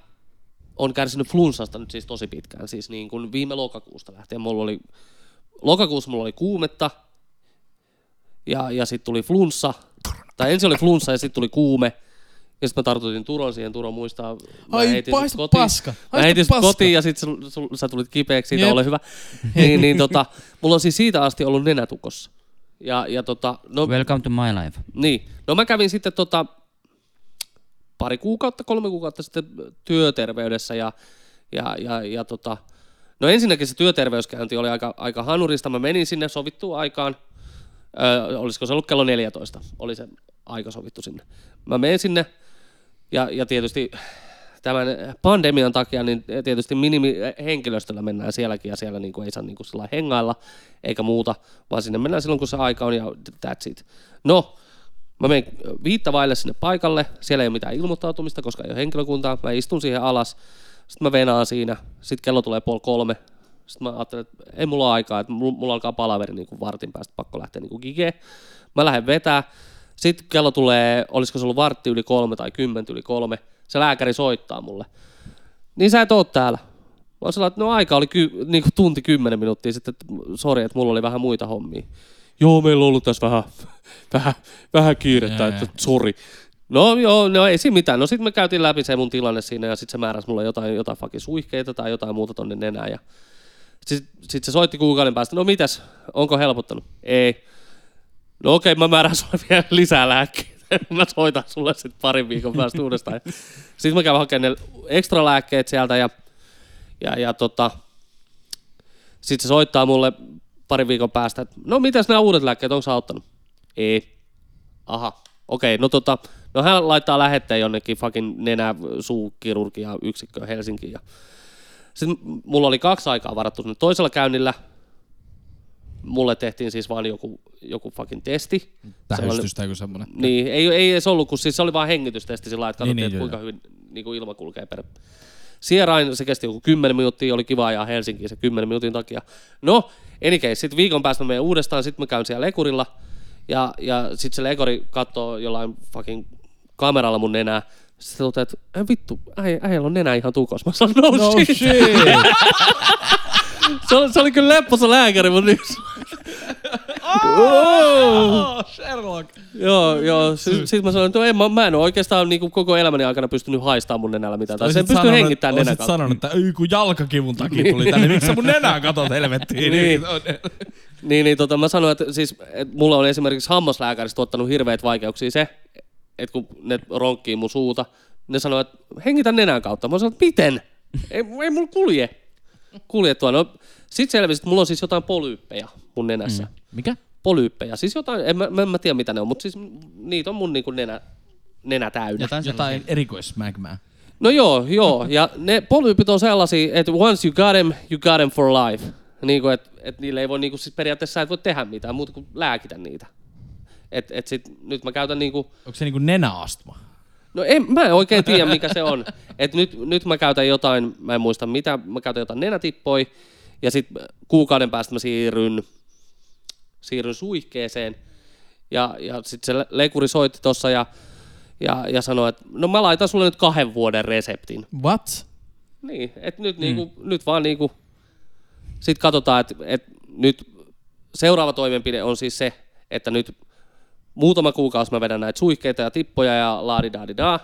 oon kärsinyt flunssasta nyt siis tosi pitkään, siis niin kuin viime lokakuusta lähtien. Mulla oli, lokakuussa mulla oli kuumetta ja, ja sitten tuli flunssa, tai ensin oli flunssa ja sitten tuli kuume. Ja sitten mä tartutin Turon siihen, Turo muistaa, mä ai, heitin paska, kotiin, paska. Mä heitin kotiin ja sit sul, sul, sä tulit kipeäksi, siitä yep. ole hyvä. Niin, niin tota, mulla on siis siitä asti ollut nenätukossa. Ja, ja tota, no, welcome to my life. Niin, no mä kävin sitten tota, pari kuukautta, kolme kuukautta sitten työterveydessä ja, ja, ja, ja tota, no ensinnäkin se työterveyskäynti oli aika, aika hanurista, mä menin sinne sovittuun aikaan. Ö, olisiko se ollut kello neljätoista, oli se aika sovittu sinne. Mä menin sinne. Ja, ja tietysti tämän pandemian takia niin tietysti minimihenkilöstöllä mennään sielläkin ja siellä niin kuin ei saa niin kuin sillä hengailla eikä muuta, vaan sinne mennään silloin kun se aika on ja that's it. No, mä menen viittä vaille sinne paikalle, siellä ei ole mitään ilmoittautumista, koska ei ole henkilökuntaa, mä istun siihen alas, sitten mä venaan siinä, sitten kello tulee puoli kolme, sitten mä ajattelen, että ei mulla ole aikaa, että mulla alkaa palaveri niin kuin vartin päästä, pakko lähteä niin kuin gigeen, mä lähden vetää. Sitten kello tulee, olisiko se ollut vartti yli kolme tai kymmentä yli kolme, se lääkäri soittaa mulle. Niin sä et oo täällä. Mä oon sellainen, että no aika oli ky- niin kuin tunti kymmenen minuuttia sitten, että sori, että mulla oli vähän muita hommia. Joo, meillä on ollut tässä vähän, vähän, vähän kiirettä, jää, että jää. Sori. No joo, no ei siinä mitään. No sit me käytiin läpi se mun tilanne siinä ja sit se määräsi mulle jotain, jotain fucking suihkeita tai jotain muuta tonne nenään. Ja sit, sit se soitti kuukauden päästä, no mitäs, onko helpottanut? Ei. no okei, mä määrän sulle vielä lisää lääkkeitä. Mä soitan sulle sitten parin viikon päästä uudestaan. Sitten mä käyn hakemaan ekstra lääkkeet sieltä ja, ja, ja tota, sitten se soittaa mulle parin viikon päästä, että no mitäs nämä uudet lääkkeet, onko sä auttanut? Ei. Aha, okei, no tota, no hän laittaa lähetteen jonnekin fucking nenä suukirurgia yksikköön Helsinkiin. Ja sitten mulla oli kaksi aikaa varattu sinne toisella käynnillä. Mulle tehtiin siis vaan joku, joku fucking testi. Tähystys tai joku semmoinen. Niin, ei, ei edes ollut, kun siis se oli vaan hengitystesti sillä lailla, että katsottiin, niin, että kuinka joo. hyvin niin kuin ilma kulkee per sierain. Se kesti joku kymmenen minuuttia, oli kiva ajaa Helsinkiin se kymmenen minuutin takia. No, any case, sitten viikon päästä mä menen uudestaan, sitten mä käyn siellä lekurilla. Ja, ja sitten se lekori katsoo jollain fucking kameralla mun nenää. Sitten se toteaa, että äh, vittu, äijällä on nenä ihan tukos. Mä sanoin, no, no shit. shit. Se oli, se oli kyllä lepposa lääkäri, mutta nyt... Oh, Sherlock! Joo, joo. Sitten mä sanoin, että no, mä en ole oikeastaan niin koko elämäni aikana pystynyt haistamaan mun nenällä mitään. Tai se en pysty hengittämään nenän kautta. Olisit sanonut, että kun jalkakivun takia tuli tänne, miksi sä mun nenää katot helvettiin? Niin, niin, niin tota, mä sanoin, että siis, et mulla on esimerkiksi hammaslääkäristä tuottanut hirveät vaikeuksia se, että kun ne ronkkii mun suuta, ne sanoo, että hengitä nenän kautta. Mä sanoin, että miten? Ei, ei mulla kulje. Kuljettua. No, sit selvisi, että mulla on siis jotain polyyppejä mun nenässä. Mm. Mikä? Polyyppejä. Siis jotain, en mä, en mä tiedä mitä ne on, mutta siis niitä on mun niinku nenä, nenä täynnä. Jotain, jotain erikoismäkmää. No joo, joo. Ja ne polyypit on sellaisia, että once you got him, you got him for life. Niinku, että et niille ei voi niinku, siis periaatteessa et voi tehdä mitään muuta kuin lääkitä niitä. Et, et sit nyt mä käytän niinku... Onko se niinku nenäastma? No en, mä en oikein tiedä mikä se on. Et nyt, nyt mä käytän jotain, mä en muista mitä, mä käytän jotain nenätippoja ja sit kuukauden päästä mä siirryn, siirryn suihkeeseen ja, ja sit se leikuri soitti tossa ja, ja, ja sanoi, että no mä laitan sulle nyt kahden vuoden reseptin. What? Niin, et nyt, mm. niinku, nyt vaan niinku, sit katsotaan, että et nyt seuraava toimenpide on siis se, että nyt muutama kuukausi mä vedän näitä suihkeita ja tippoja ja laadidadidaa.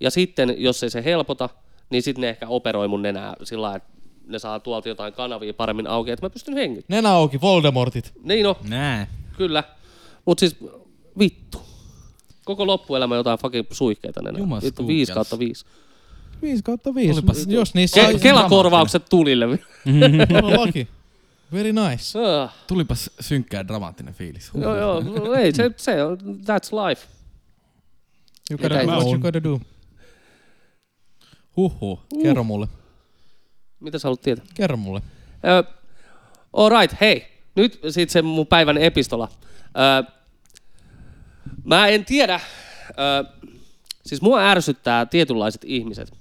Ja sitten, jos ei se helpota, niin sitten ne ehkä operoi mun nenää sillä lailla, että ne saa tuolta jotain kanavia paremmin auki, että mä pystyn hengittämään. Nenä auki, Voldemortit. Niin no, nää. Kyllä. Mut siis vittu. Koko loppuelämä jotain fucking suihkeita nenää. Jumas vittu, viisi kautta viisi. Viisi kautta viisi. Jos niissä... Ke- Kelakorvaukset tulille. Todellakin. Very nice. Uh. Tulipas synkkä ja dramaattinen fiilis. Joo, joo. No, ei, se, se on. That's life. You gotta do what you gotta do. Huhhuh. Uh. Kerro mulle. Mitä sä haluat tietää? Kerro mulle. Uh, all right, hei. Nyt sit se mun päivän epistola. Uh, mä en tiedä. Uh, siis mua ärsyttää tietynlaiset ihmiset.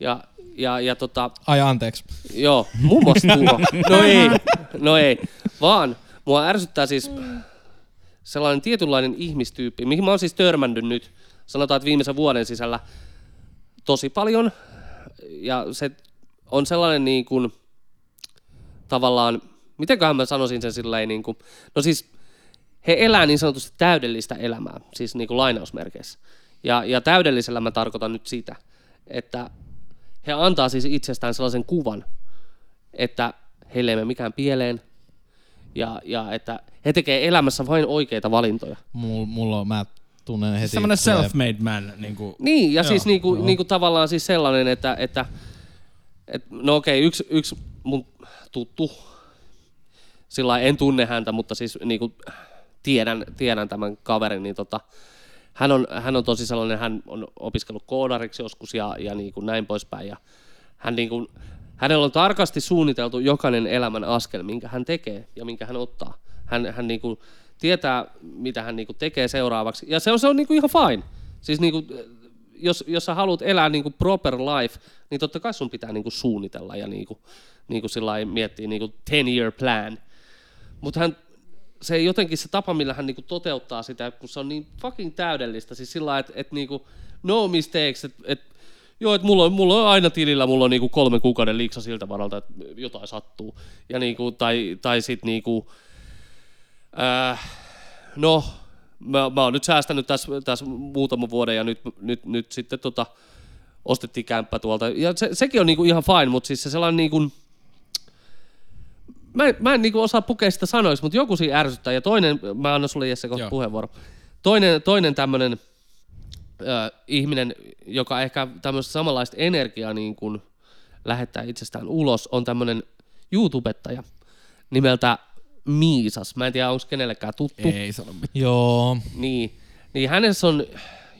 Ja... Ja, ja tota... Ai anteeksi. Joo, muun muassa Turo. No ei, no ei. Vaan mua ärsyttää siis sellainen tietynlainen ihmistyyppi, mihin mä oon siis törmännyt nyt, sanotaan, että viimeisen vuoden sisällä tosi paljon. Ja se on sellainen niin kuin tavallaan, mitenköhän mä sanoisin sen silleen niin kuin, no siis he elää niin sanotusti täydellistä elämää, siis niin kuin lainausmerkeissä. Ja, ja täydellisellä mä tarkoitan nyt sitä, että he antaa siis itsestään sellaisen kuvan, että heille ei mene mikään pieleen ja, ja että he tekee elämässä vain oikeita valintoja. Mulla, mulla on, mä tunnen heti... Sellainen self-made man. Niin, kuin. niin ja joo, siis niin kuin, niin kuin tavallaan siis sellainen, että... että et, no okei, yksi, yksi mun tuttu, sillain en tunne häntä, mutta siis niin kuin tiedän, tiedän tämän kaverin, niin tota... Hän on, hän on tosi sellainen, hän on opiskellut koodariksi joskus ja, ja niin kuin näin poispäin. Ja hän niin kuin, hänellä on tarkasti suunniteltu jokainen elämän askel, minkä hän tekee ja minkä hän ottaa. Hän, hän niin kuin tietää, mitä hän niin kuin tekee seuraavaksi. Ja se on, se on niin kuin ihan fine. Siis niin kuin, jos, jos sä haluat elää niin kuin proper life, niin totta kai sun pitää niin kuin suunnitella ja niin kuin, niin kuin sillain miettiä niin kuin ten-year plan. Mutta hän... Se jotenkin se tapa, millä hän niinku toteuttaa sitä, kun se on niin fucking täydellistä. Siis sillä lailla, että et niinku, no mistakes, että et, joo, että mulla, mulla on aina tilillä, mulla on niinku kolme kuukauden liksa siltä varalta, että jotain sattuu. Ja niinku, tai, tai sit niinku, äh, no, mä, mä oon nyt säästänyt tässä täs muutaman vuoden ja nyt, nyt, nyt sitten tota, ostettiin kämppä tuolta. Ja se, sekin on niinku ihan fine, mutta siis se sellainen niinku, mä, mä en niinku osaa pukea sitä sanoiksi, mutta joku siinä ärsyttää. Ja toinen, mä annan sulle Jesse kohta puheenvuoro. Toinen, toinen tämmönen ö, ihminen, joka ehkä tämmöistä samanlaista energiaa niin kuin lähettää itsestään ulos, on tämmönen YouTubettaja nimeltä Miisas. Mä en tiedä, onko kenellekään tuttu. Ei sano mitään. Joo. Niin, niin hänessä on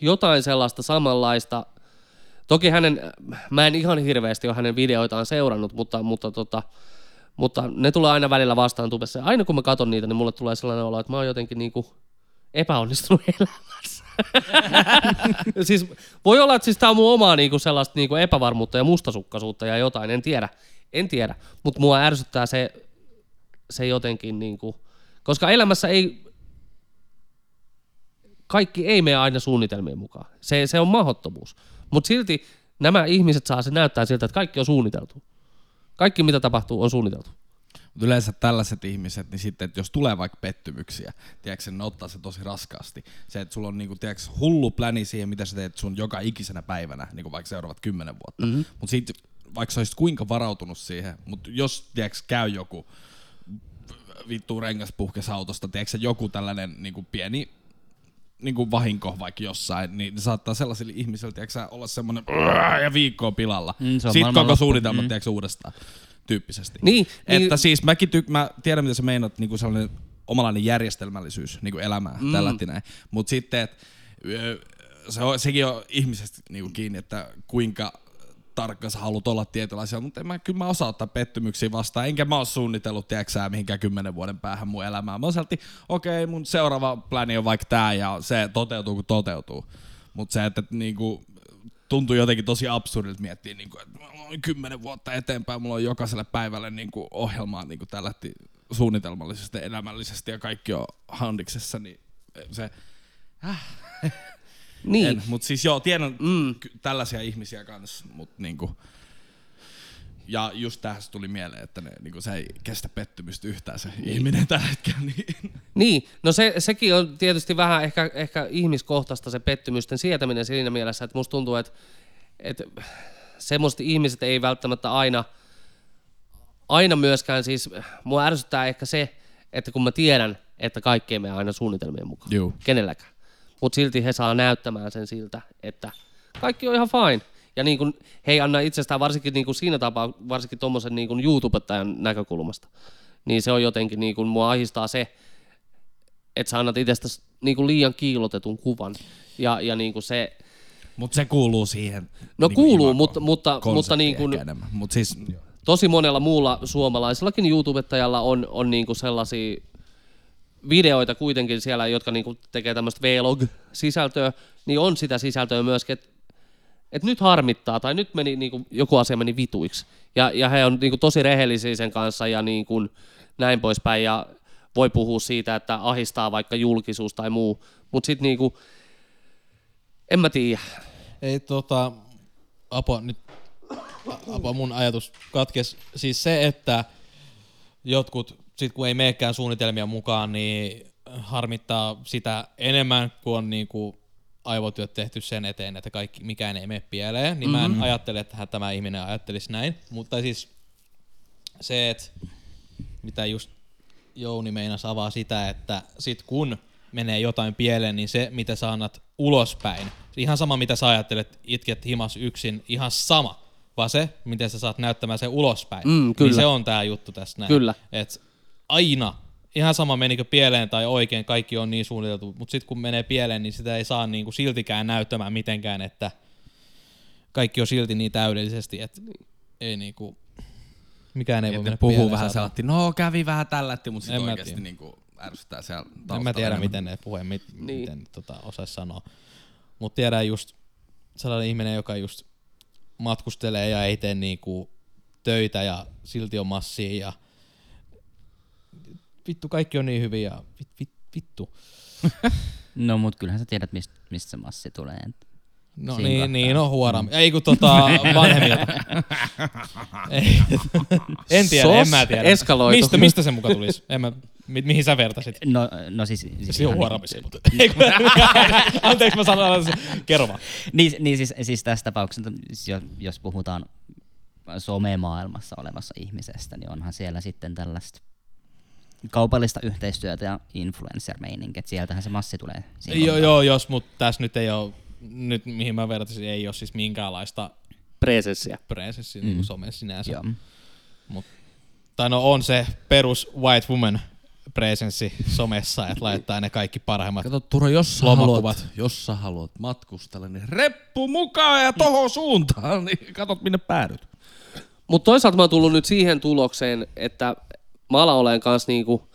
jotain sellaista samanlaista. Toki hänen, mä en ihan hirveästi ole hänen videoitaan seurannut, mutta, mutta, tota, mutta ne tulee aina välillä vastaan tubessa. Ja aina kun mä katson niitä, niin mulle tulee sellainen olo, että mä oon jotenkin niinku epäonnistunut elämässä. Siis voi olla, että siis tää on mun omaa niinku sellaista niinku epävarmuutta ja mustasukkaisuutta ja jotain, en tiedä. En tiedä, mutta mua ärsyttää se, se jotenkin niinku, koska elämässä ei, kaikki ei mene aina suunnitelmien mukaan. Se, se on mahdottomuus. Mutta silti nämä ihmiset saa se näyttää siltä, että kaikki on suunniteltu. Kaikki mitä tapahtuu on suunniteltu. Mut yleensä tällaiset ihmiset, niin sitten, että jos tulee vaikka pettymyksiä, tiedätkö, ne ottaa se tosi raskaasti. Se, että sulla on niinku, tiedätkö, hullu pläni siihen, mitä sä teet sun joka ikisenä päivänä, niinku vaikka seuraavat kymmenen vuotta. Mm-hmm. Mutta sitten vaikka sä olisit kuinka varautunut siihen, mutta jos tiedätkö, käy joku vittu rengas puhkesi autosta, tiedätkö, joku tällainen niinku pieni niinku vahinko vaikka jossain, niin saattaa sellaisille ihmisille, tiedätkö, olla semmoinen ja viikkoa pilalla. Mm, sitten koko suunnitelma, mm. tiedätkö, uudestaan tyyppisesti. Niin, että niin, siis mäkin tyk- mä tiedän, mitä sä meinat, niinku sellainen omanlainen järjestelmällisyys niinku elämää, mm. tällätti näin. Mut sitten, että se on, sekin on ihmisestä niinku kiinni, että kuinka tarkkaan sä haluat olla tietynlaisia, mutta mä, kyllä mä osaan ottaa pettymyksiä vastaan, enkä mä oo suunnitellut, tiedätkö sä, mihinkään kymmenen vuoden päähän mun elämää. Mä oon sieltä, okei, okay, mun seuraava pläni on vaikka tää, ja se toteutuu, kun toteutuu. Mut se, että niinku, tuntuu jotenkin tosi absurdilta miettiä, niinku, että mulla on kymmenen vuotta eteenpäin, mulla on jokaiselle päivälle niinku, ohjelmaa niinku, tällä suunnitelmallisesti, elämällisesti, ja kaikki on handiksessa, niin se... Äh. Niin. Mutta siis joo, tiedän mm. tällaisia ihmisiä kanssa, mut niinku, ja just tähän tuli mieleen, että ne, niinku, se ei kestä pettymystä yhtään se niin. ihminen tällä hetkellä. Niin, niin. No se, sekin on tietysti vähän ehkä, ehkä ihmiskohtaista se pettymysten sietäminen siinä mielessä, että musta tuntuu, että et semmoiset ihmiset ei välttämättä aina, aina myöskään, siis mua ärsyttää ehkä se, että kun mä tiedän, että kaikki ei mene aina suunnitelmien mukaan, Juu. kenelläkään. Mutta silti he saa näyttämään sen siltä, että kaikki on ihan fine. Ja niin kun, he ei anna itsestään varsinkin niin kun siinä tapaa, varsinkin tuommoisen niin YouTubettajan näkökulmasta. Niin se on jotenkin, niin kun, mua ahistaa se, että sä annat itsestäsi niin liian kiilotetun kuvan. Ja, ja niin kun se... Mutta se kuuluu siihen. No niin kuuluu, mutta, mutta, mutta niin kun, Mut siis... tosi monella muulla suomalaisillakin YouTubettajalla on, on niin kun sellaisia... videoita kuitenkin siellä, jotka niinku tekee tämmöistä vlog-sisältöä, niin on sitä sisältöä myöskin, että et nyt harmittaa tai nyt meni, niinku, joku asia meni vituiksi. Ja, ja he on niinku tosi rehellisiä sen kanssa ja niinku näin poispäin ja voi puhua siitä, että ahistaa vaikka julkisuus tai muu, mutta sitten niinku, en mä tiedä. Ei tota, apa, nyt, apa mun ajatus katkesi, siis se, että jotkut sitten kun ei meekään suunnitelmia mukaan, niin harmittaa sitä enemmän, kun on niinku aivotyöt tehty sen eteen, että kaikki, mikään ei mene pieleen. Niin mm-hmm. mä en ajattele, että tämä ihminen ajattelisi näin. Mutta siis se, että mitä just Jouni meinas avaa sitä, että sit kun menee jotain pieleen, niin se mitä sä annat ulospäin. Ihan sama mitä sä ajattelet, itket himas yksin, ihan sama. Vaan se, miten sä saat näyttämään sen ulospäin. Mm, niin se on tää juttu tässä näin. Kyllä. Et aina. Ihan sama menikö pieleen tai oikein, kaikki on niin suunniteltu, mutta sitten kun menee pieleen, niin sitä ei saa niinku siltikään näyttämään mitenkään, että kaikki on silti niin täydellisesti, että ei niinku, mikään ei voi mennä puhuu pieleen. Vähän sellainen, no kävi vähän tällätti, mutta sitten oikeasti niinku ärsyttää siellä taustalla. En mä tiedä, enemmän. Miten ne puhe, mit, niin. miten tota, osaisi sanoa. Mutta tiedän just sellainen ihminen, joka just matkustelee ja ei tee niinku töitä ja silti on massia ja vittu, kaikki on niin hyviä ja vit, vit, vittu. No mut kyllähän sä tiedät, mist, mistä se massi tulee. No siin niin, niin, no huoram. Mm. Ei kun tota vanhemmilta. Ei. En tiedä, Sos en mä tiedä. Eskaloitu. Mistä, mistä se muka tulisi? En mä, mi, mihin sä vertasit? No, no siis... siis se on huoramisia, mutta... Anteeksi, mä sanon, kerro vaan. Niin, niin siis, siis tässä tapauksessa, jos puhutaan somemaailmassa olevassa ihmisestä, niin onhan siellä sitten tällaista kaupallista yhteistyötä ja influencer-meininki, sieltähän se massi tulee. Joo, joo, jos, mutta tässä nyt ei ole, nyt mihin mä vertaisin, ei ole siis minkäänlaista presessiä, presessiä mm. niin kuin somessa sinänsä. Joo. Mut, tai no on se perus white woman presenssi somessa, että laittaa ne kaikki parhaimmat lomakuvat. Kato Turo, jos haluat, jos sä haluat matkustella, niin reppu mukaan ja tohon suuntaan, niin katot minne päädyt. Mutta toisaalta mä oon tullut nyt siihen tulokseen, että mä ala olen kans niinku,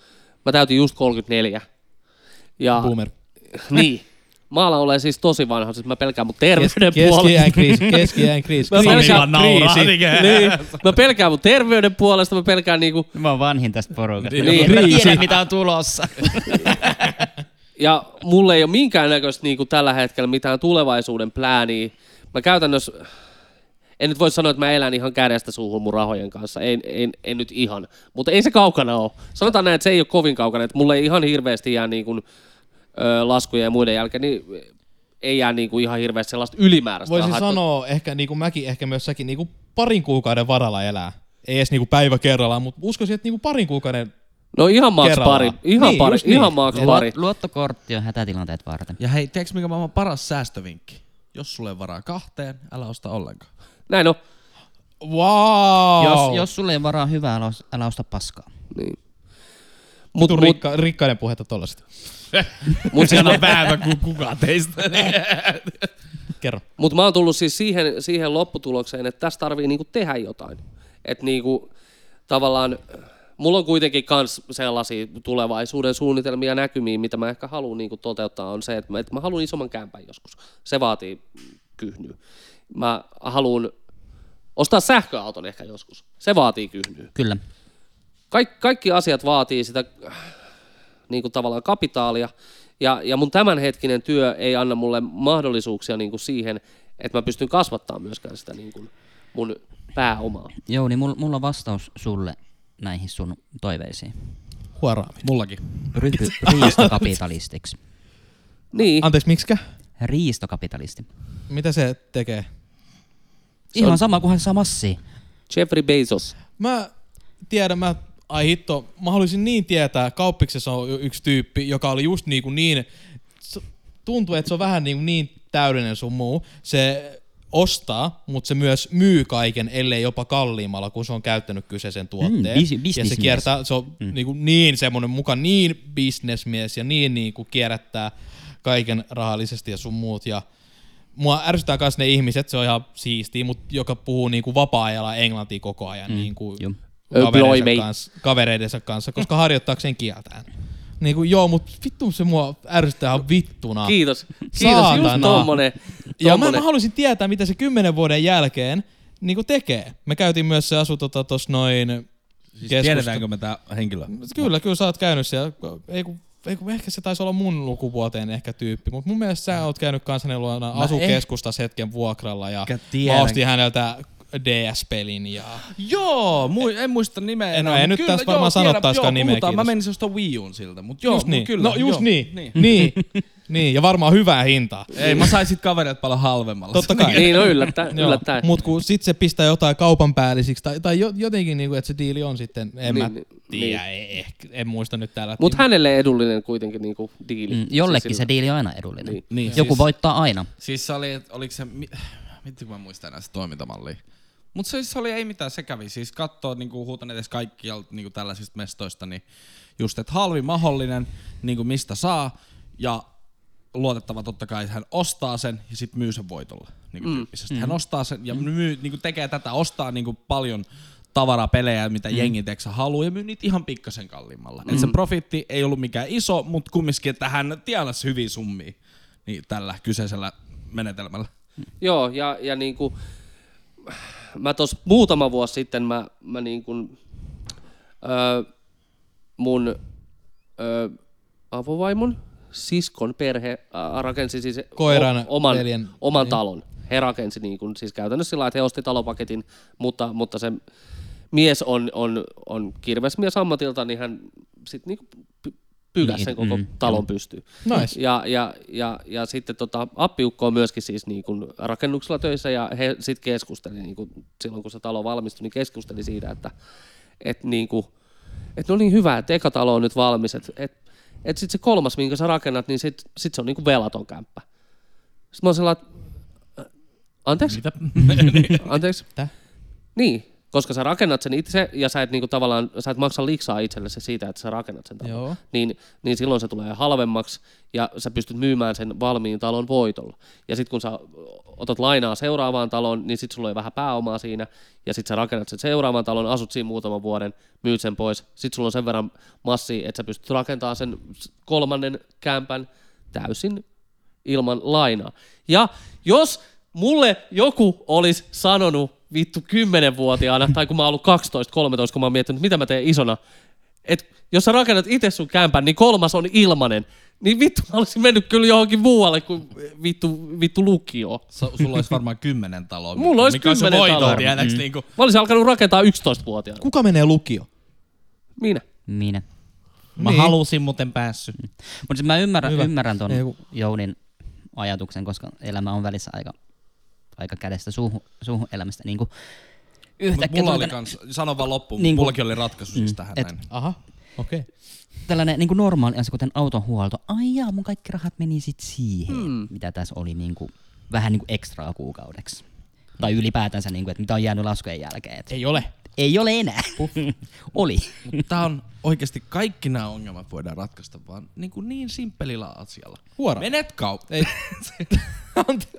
mä täytin just kolmekymmentäneljä. Ja, boomer. Niin. Mä ala olen siis tosi vanha, siis mä pelkään mun terveyden Kes, puolesta. Keski-iän kriisi, keski-iän kriisi. Mä pelkään, niin. mä pelkään mun terveyden puolesta, mä pelkään niinku. Mä oon vanhin tästä porukasta. Niin. Mä tiedän mitä on tulossa. Ja mulla ei oo minkäännäköistä niinku tällä hetkellä mitään tulevaisuuden plääniä. Mä käytännössä. En nyt voi sanoa, että mä elän ihan kädestä suuhun mun rahojen kanssa, ei, ei, ei nyt ihan, mutta ei se kaukana ole. Sanotaan näin, että se ei ole kovin kaukana, että mulle ei ihan hirveästi jää niin kuin, ö, laskuja ja muiden jälkeen, niin ei jää niin kuin ihan hirveästi sellaista ylimääräistä. Voisin rahaa, sanoa, että ehkä niin kuin mäkin, ehkä myös säkin niin kuin parin kuukauden varalla elää, ei edes niin kuin päivä kerrallaan, mutta uskoisin, että niin kuin parin kuukauden. No ihan maaks pari. Ihan niin, pari. Ihan niin. maaks pari. Luottokortti on hätätilanteet varten. Ja hei, tiedätkö mikä on paras säästövinkki? Jos sulle varaa kahteen, älä osta ollenkaan. Näin on. Wow. Jos, jos sulle ei varaa hyvää, älä, älä osta paskaa. Niin. Mut, mut, rikka, mut, rikkaiden puhetta tollaista. Mut siellä on vähemmän kuin kukaan teistä. Kerro. Mut mä oon tullut siis siihen, siihen lopputulokseen, että tässä tarvii niinku tehdä jotain. Et niinku tavallaan, mulla on kuitenkin kans sellaisia tulevaisuuden suunnitelmia ja näkymiä, mitä mä ehkä haluan niinku toteuttaa, on se, että mä, että mä haluan isomman kämpän joskus. Se vaatii kyhnyä. Mä haluun ostaa sähköauton ehkä joskus. Se vaatii kyhnyä. Kyllä. Kaik- kaikki asiat vaatii sitä niin kuin tavallaan kapitaalia. Ja, ja mun tämänhetkinen työ ei anna mulle mahdollisuuksia niin kuin siihen, että mä pystyn kasvattamaan myöskään sitä niin kuin mun pääomaa. Joo, niin mulla on vastaus sulle näihin sun toiveisiin. Huoraaminen. Mullakin. Ryhdy riistokapitalistiksi. Niin. Anteeksi, miksikä? Riistokapitalisti. Mitä se tekee? Se ihan on sama, kunhan se saa massia. Jeffrey Bezos. Mä tiedän, mä, ai hitto, mä haluaisin niin tietää, kauppiksessa on yksi tyyppi, joka oli just niin kuin niin, tuntuu, että se on vähän niin, niin täydellinen sun muu. Se ostaa, mutta se myös myy kaiken, ellei jopa kalliimmalla, kun se on käyttänyt kyseisen tuotteen. Mm, bis- ja se kiertää, se on mm. niin, kuin niin semmoinen muka niin bisnesmies ja niin, niin kuin kierrättää kaiken rahallisesti ja sun muut. Ja mua ärsyttää myös ne ihmiset, se on ihan siistiä, mutta joka puhuu niinku vapaa-ajalla englantia koko ajan mm. niinku kavereidensa, kans, kavereidensa kanssa, koska harjoittaakseen kieltään. Niinku joo, mutta vittu se mua ärsyttää vittuna. Kiitos. Kiitos, saatana. Just tommonen. Ja tommonen. Mä, mä haluaisin tietää, mitä se kymmenen vuoden jälkeen niinku tekee. Me käytiin myös se asu tuossa tota, noin siis tiedetäänkö me tää henkilö? Kyllä, kyllä sä oot käynyt siellä. Ei, kun ehkä se taisi olla mun lukuvuoteen ehkä tyyppi, mutta mun mielestä sä oot käynyt kanssa hänen luona asukeskustas hetken vuokralla ja mä ostin häneltä D S-pelin ja. Joo, mui, en muista nimeä enää. No ei nyt tässä varmaan sanottaisikaan nimeä, kiitos. Mä menisin ostaa Wii Uun siltä, mutta joo, niin. Kyllä. No just niin, niin. Niin. Niin, ja varmaan hyvää hintaa. Ei, mä sain sit kavereet paljon halvemmalla. Totta kai. Niin, no yllättäen. yllättäen. Mut kun sit se pistää jotain kaupan päällisiksi, tai, tai jotenkin niinku, että se diili on sitten, en niin, mä tiedä, niin. En muista nyt täällä. Mut hänelle edullinen kuitenkin niinku diili. Mm, jollekin siis se diili on aina edullinen. Niin. Niin. Joku siis voittaa aina. Siis se oli, oliko se, miten mä muistan enää se toimintamallia. Mut se siis oli, ei mitään, se kävi siis kattoo niinku huutaneet edes kaikkialta niinku tällaisista mestoista, niin just, että halvi mahdollinen, niinku mistä saa, ja luotettava totta kai, hän ostaa sen ja sitten myy sen voitolla. Niinku mm. mm. Hän ostaa sen ja myy, niinku tekee tätä, ostaa niinku paljon tavarapelejä, mitä mm. jengi teksä haluaa ja myy niitä ihan pikkasen kalliimmalla. Mm. Et se profiitti ei ollut mikään iso, mutta kumminkin, että hän tienasi hyviä summia niin tällä kyseisellä menetelmällä. Mm. Joo, ja, ja niinku, mä tos muutama vuosi sitten mä, mä niinku, öö, mun öö, avovaimon siskon perhe rakensi siis Koiran oman, veljen, oman niin. talon. He rakensi niin kuin, siis käytännössä sillä lailla, että he osti talopaketin, mutta, mutta se mies on, on, on kirvesmies ammatilta, niin hän sitten niin pykäsi sen koko mm, talon mm. pystyyn. Nice. Ja, ja, ja, ja sitten tota, appiukko on myöskin siis niin kuin rakennuksella töissä, ja he sitten keskusteli, niin kuin, silloin kun se talo valmistui, niin keskusteli siitä, että, että niin kuin, että no niin hyvä, että eka talo on nyt valmis. Että et, et sitten se kolmas, minkä sä rakennat, niin sit, sit se on niinku velaton kämppä. Sitten mä oon sellainen, anteeksi? Anteeksi? Tää? Niin, koska sä rakennat sen itse ja sä et niinku tavallaan, sä et maksa liksaa itsellesi siitä, että sä rakennat sen talon. Niin, niin silloin se tulee halvemmaksi ja sä pystyt myymään sen valmiin talon voitolla. Ja sit kun sä otat lainaa seuraavaan taloon, niin sit sulla ei vähän pääomaa siinä ja sit sä rakennat sen seuraavan talon, asut siinä muutaman vuoden, myyt sen pois. Sit sulla on sen verran massia, että sä pystyt rakentamaan sen kolmannen kämpän täysin ilman lainaa. Ja jos mulle joku olisi sanonut vittu kymmenvuotiaana, tai kun mä oon ollut kaksitoista kolmetoista, kun mä oon miettinyt, mitä mä teen isona, että jos sä rakennat itse sun kämpän, niin kolmas on ilmanen, niin vittu mä olisin mennyt kyllä johonkin muualle kuin vittu, vittu lukioon. Sulla olisi varmaan kymmenen taloa. Mulla olisi kymmenen taloa. Mm. Niin kuin... Mä olisin alkanut rakentaa yksitoistavuotiaana. Kuka menee lukio? Minä. Minä. Mä niin. halusin, muuten päässyt. Mm. Mutta mä ymmärrän, ymmärrän ton Eiku. Jounin ajatuksen, koska elämä on välissä aika... aika kädestä suuhun, suuhun elämästä. Niin kuin yhtäkkiä mulla oli kans, sano vaan loppuun, niin mullakin oli ratkaisu mm, siis tähän et, näin. Aha, okei. Okay. Tällainen niin kuin normaali asia, kuten autohuolto. Ai jaa, mun kaikki rahat meni sit siihen, mm. mitä tässä oli niin kuin, vähän niin kuin ekstraa kuukaudeksi. Tai ylipäätänsä, niin kuin, että mitä on jäänyt laskujen jälkeen. Et ei ole. Ei ole enää. Oli. Mut tää on oikeesti, kaikki nämä ongelmat voidaan ratkaista vaan niin, niin simppelillä asialla. Huora. Menet kauppaan.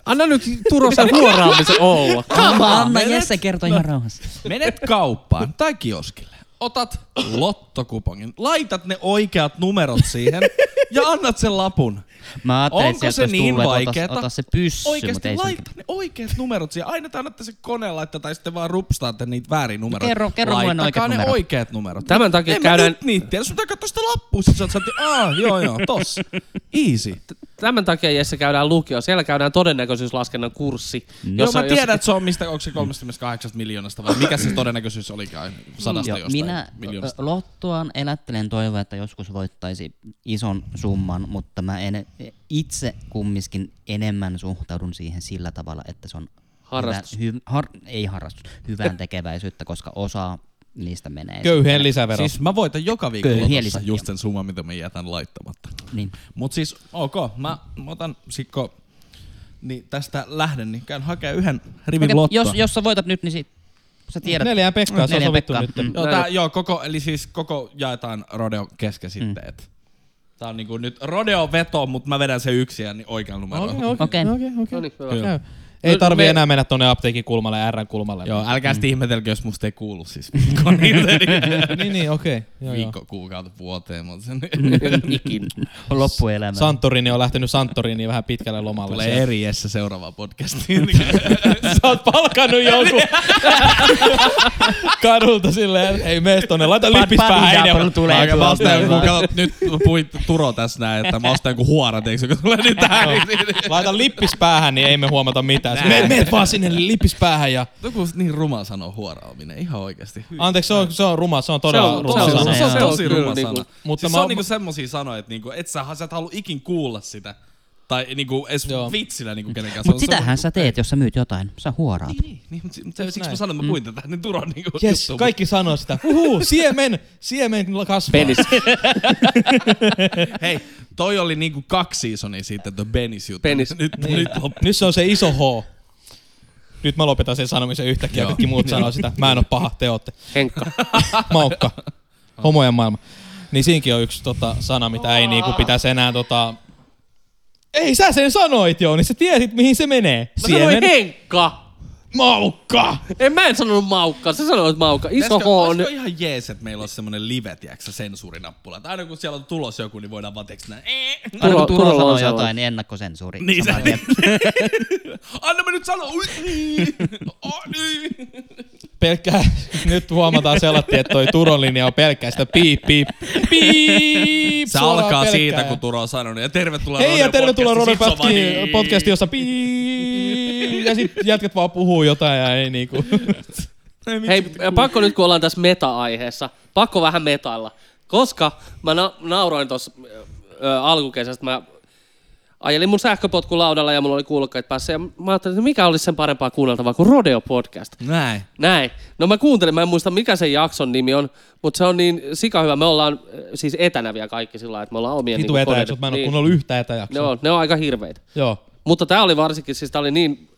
Anna nyt Turo sen huoraamisen olla. Anna Jesse kertoo ihan rauhassa. Menet kauppaan tai kioskille. Otat lottokupongin. Laitat ne oikeat numerot siihen ja annat sen lapun. Mä ajattelin, onko se niin tuulet, vaikeeta? Ota, ota se pyssy, oikeasti laita ne oikeat numerot siihen. Aina te annatte se koneen laittaa tai sitten vaan rupstaatte niitä väärin numeroita. Kerro, kerro mulle ne oikeat numerot. oikeat numerot. Tämän takia en käydään... En mä nyt niitä tiedä, sun pitää katsoa sitä lappua. Sitten sä oot, joo joo, tossa. Easy. Tämän takia Jesse käydään lukio. Siellä käydään todennäköisyyslaskennan kurssi. Mm. Joo, mä tiedän, jos... että se on mistä, onko se kolmekymmentäkahdeksan miljoonasta vai mikä se todennäköisyys olikaan sadasta mm. jostain Minä miljoonasta. Minä lottoaan elättelen toivoa, että joskus voittaisi ison summan, mutta mä en, itse kumminkin enemmän suhtaudun siihen sillä tavalla, että se on harrastus. Hyvä, hy, har, ei harrastus, hyvän tekeväisyyttä, koska osaa niistä menee. Köyhien lisävero. Siis mä voitan joka viikko lotossa just sen summan, mitä mä jätän laittamatta. Niin. Mut siis, ok, mä otan sikko, niin tästä lähden, niin käyn hakea yhden rivin okay, lottoa. Jos, jos sä voitat nyt, niin sit sä tiedät. Neljään Pekkaa, mm, se on sovittu nyt. Mm. Joo, tää, joo koko, eli siis koko jaetaan rodeo kesken sitten. Mm. Et. Tää on niinku nyt rodeo veto, mut mä vedän sen yksiä, niin oikean numeroon. Okei, okei, okei. okei, okei. okei. Ei tarvii me... enää mennä tuonne apteekin kulmalle ja R:n kulmalle. Joo, älkää sitten mm. ihmetelkö, jos musta ei kuulu siis niin, niin, okei. Okay. Viikko, kuukautta, vuoteen, mutta sen... Ikin. Loppuelämä. Santorini on lähtenyt Santoriniin vähän pitkälle lomalle. Tulee siellä. Eri Jesse seuraavaan podcastiin. Sä oot palkannut jonkun kadulta silleen, ei mene tuonne, laita lippis päähän. Mä ostan joku, nyt puhuit Turo tässä näin, että mä ostan joku huora, teikö, kun tulee nyt tähän. Laita lippis päähän, niin ei me huomata mitään. Meet me vaan sinne lippis päähän ja... Joku niin ruma sanoo huoraaminen, ihan oikeesti. Anteeksi, se on, se on ruma, se on todella se on, ruma sana. Se on tosi ruma sana. Mutta siis se on niinku semmosia sanoja, että niinku, et sä, sä et halua ikin kuulla sitä. Tai niinku edes joo. vitsillä niinku kenenkään. Mut sitähän sä teet, jos sä myyt jotain, sä huoraat. Niin, niin, niin mutta siksi näin. Mä sanon, mä puhuin mm. tätä, niin Turo niinku... Jes, kaikki sanoo sitä. Huhuu, siemen, siemen kasvaa. Penis. Hei. Toi oli niinku kaksi seasonia siitä, että Benis juttu. Benis. Nyt, niin. nyt, nyt se on se iso H. Nyt mä lopetan sen sanomisen yhtäkkiä, ja kaikki muut sanoo sitä. Mä en oo paha, te ootte. Henkka. Maukka. Homojen maailma. Niin siinkin on yksi tota, sana, mitä ei niinku pitäis enää tota... Ei sä sen sanoit Jouni, sä tiesit mihin se menee. Mä Siemen. sanoin Henkka. Maukka! En mä en sanonut maukka, sä sanoit maukka. Iso H on... Olisiko ihan jees, että meillä olisi semmonen live, tiiäksä, sensuurinappula. Aina kun siellä on tulos joku, niin voidaan vaan tekstinä... Aina kun Turo sanoo jotain, niin ennakkosensuuri. Niin se... Anna mä nyt sano... Pelkkää... Nyt huomataan sellainen, että toi Turon linja on pelkkää sitä piip, piip, piip. Se alkaa siitä, kun Turo on sanonut. Ja tervetuloa Rodeo-podcastiin, podcastiin, jossa piip. Ja sit jätkät vaan puhuu jotain ja ei niinku... Hei, pakko nyt kun ollaan tässä meta-aiheessa, pakko vähän metailla. Koska mä na- nauroin tossa äh, alkukesästä, mä ajelin mun sähköpotkulaudalla ja mulla oli kuulokkeet päässä ja mä ajattelin, että mikä olisi sen parempaa kuunneltavaa kuin Rodeo-podcast. Näin. Näin. No mä kuuntelin, mä en muista mikä sen jakson nimi on, mutta se on niin sikahyvä. Me ollaan siis etänä vielä kaikki sillä lailla, että me ollaan omia hitu niin etäjaksot, mä en ole niin, kun ollut yhtä etäjaksoa. Ne on, ne on aika hirveitä. Joo. Mutta tää oli varsinkin, siis tää oli niin,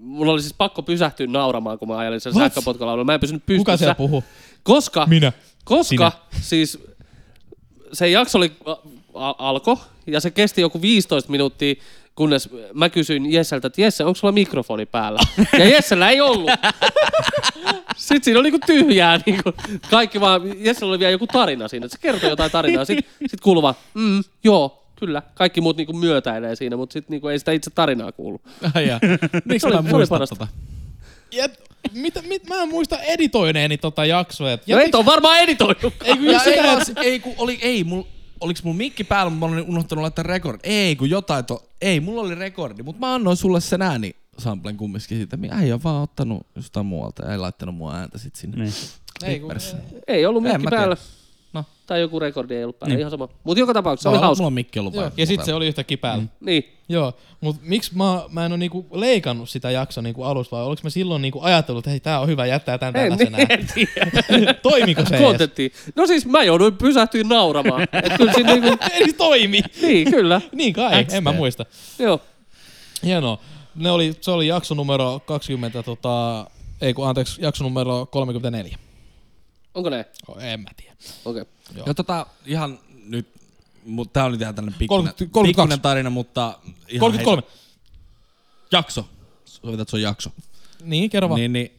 mulla oli siis pakko pysähtyä nauramaan, kun mä ajelin sen sähköpotkulaudalla. Mä en pysynyt pystyssä. Kuka siellä puhuu? Koska, minä. Koska Sinä. Siis se jakso oli... alkoi ja se kesti joku viisitoista minuuttia, kunnes mä kysyin Jesseltä, että Jesse, onko sulla mikrofoni päällä? Ja Jessellä ei ollut. Sitten siinä oli niinku tyhjää. Niinku. Kaikki vaan, Jessellä oli vielä joku tarina siinä, että se kertoi jotain tarinaa. Sitten sit kuuluu vaan, mm, joo, kyllä. Kaikki muut niinku myötäilee siinä, mutta sitten niinku ei sitä itse tarinaa kuulu. Ai jaa. Miksi mä muistan tota? Jep. Mitä, mit, mä en muista editoineeni tota jaksoa. Et, no et ole varmaan editoinutkaan. Ei, ja sitä, ei, et, ei kun oli, ei mulla... Oliks mun mikki päällä, mutta mä olin unohtanut laittaa rekordi. Ei, kun jotain to... Ei, mulla oli rekordi, mutta mä annoin sulle sen ääni samplen kumminkin siitä. Äijä on vaan ottanut jostain muualta ja ei laittanut mua ääntä sit sinne. Niin. Ei, kun, ei ollut mikki päällä. No. Tai joku rekordi ei ollut päällä, niin. Ihan sama. Mut joka tapauksessa no, oli hauska. Mulla on mikki ollut päällä. Ja sit se oli yhtäkkiä päällä. Mm. Niin. Joo, mut miksi mä, mä en oo niinku leikannut sitä jaksoa niinku alusta, vai oliks mä silloin niinku ajatellut, että hei tää on hyvä, jättää tän tällaisena. En tiedä. Toimiko se edes? No siis mä jouduin pysähtyä nauramaan. Et kyllä siinä niinku... Eli toimi. Niin, kyllä. Niin kai, en mä muista. Joo. Hienoa. Ne oli, se oli jakso numero kaksikymmentä, tota... Ei kun anteeksi, jakso numero kolmekymmentäneljä. Onko ne? Oh, en mä tiedä. Okei. Okay. Ja tota ihan nyt, mut tää oli tää tällainen pikkunen, pikkunen tarina, mutta ihan kolmekymmentäkolme. Heitä. Jakso. Sovitat, se on jakso. Niin, kerro vaan. Niin, niin.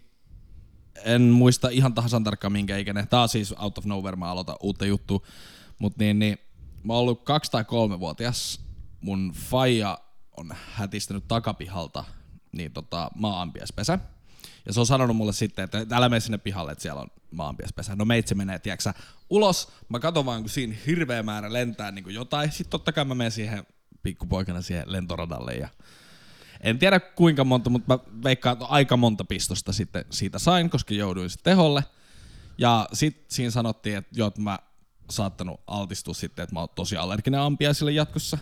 En muista ihan tahansa tarkkaan minkä ikäinen. Tää on siis out of nowhere, mä aloitan uutta juttua. Mut niin, niin. Mä oon ollut kaksi tai kolme vuotias. Mun faija on hätistänyt takapihalta niin tota maa-ampiaispesä. Ja se on sanonut mulle sitten, että älä mene sinne pihalle, että siellä on maanpiespesä. No meitsi menee, tiiäksä, ulos. Mä katon vaan, kun siinä hirveä määrä lentää niin kuin jotain. Sitten totta kai mä menen siihen pikkupoikana siihen lentoradalle. Ja en tiedä kuinka monta, mutta mä veikkaan, että aika monta pistosta sitten siitä sain, koska jouduin sitten teholle. Ja sitten siinä sanottiin, että joo, että mä saattanut altistua sitten, että mä oon tosi allerginen ampiaisille jatkossa.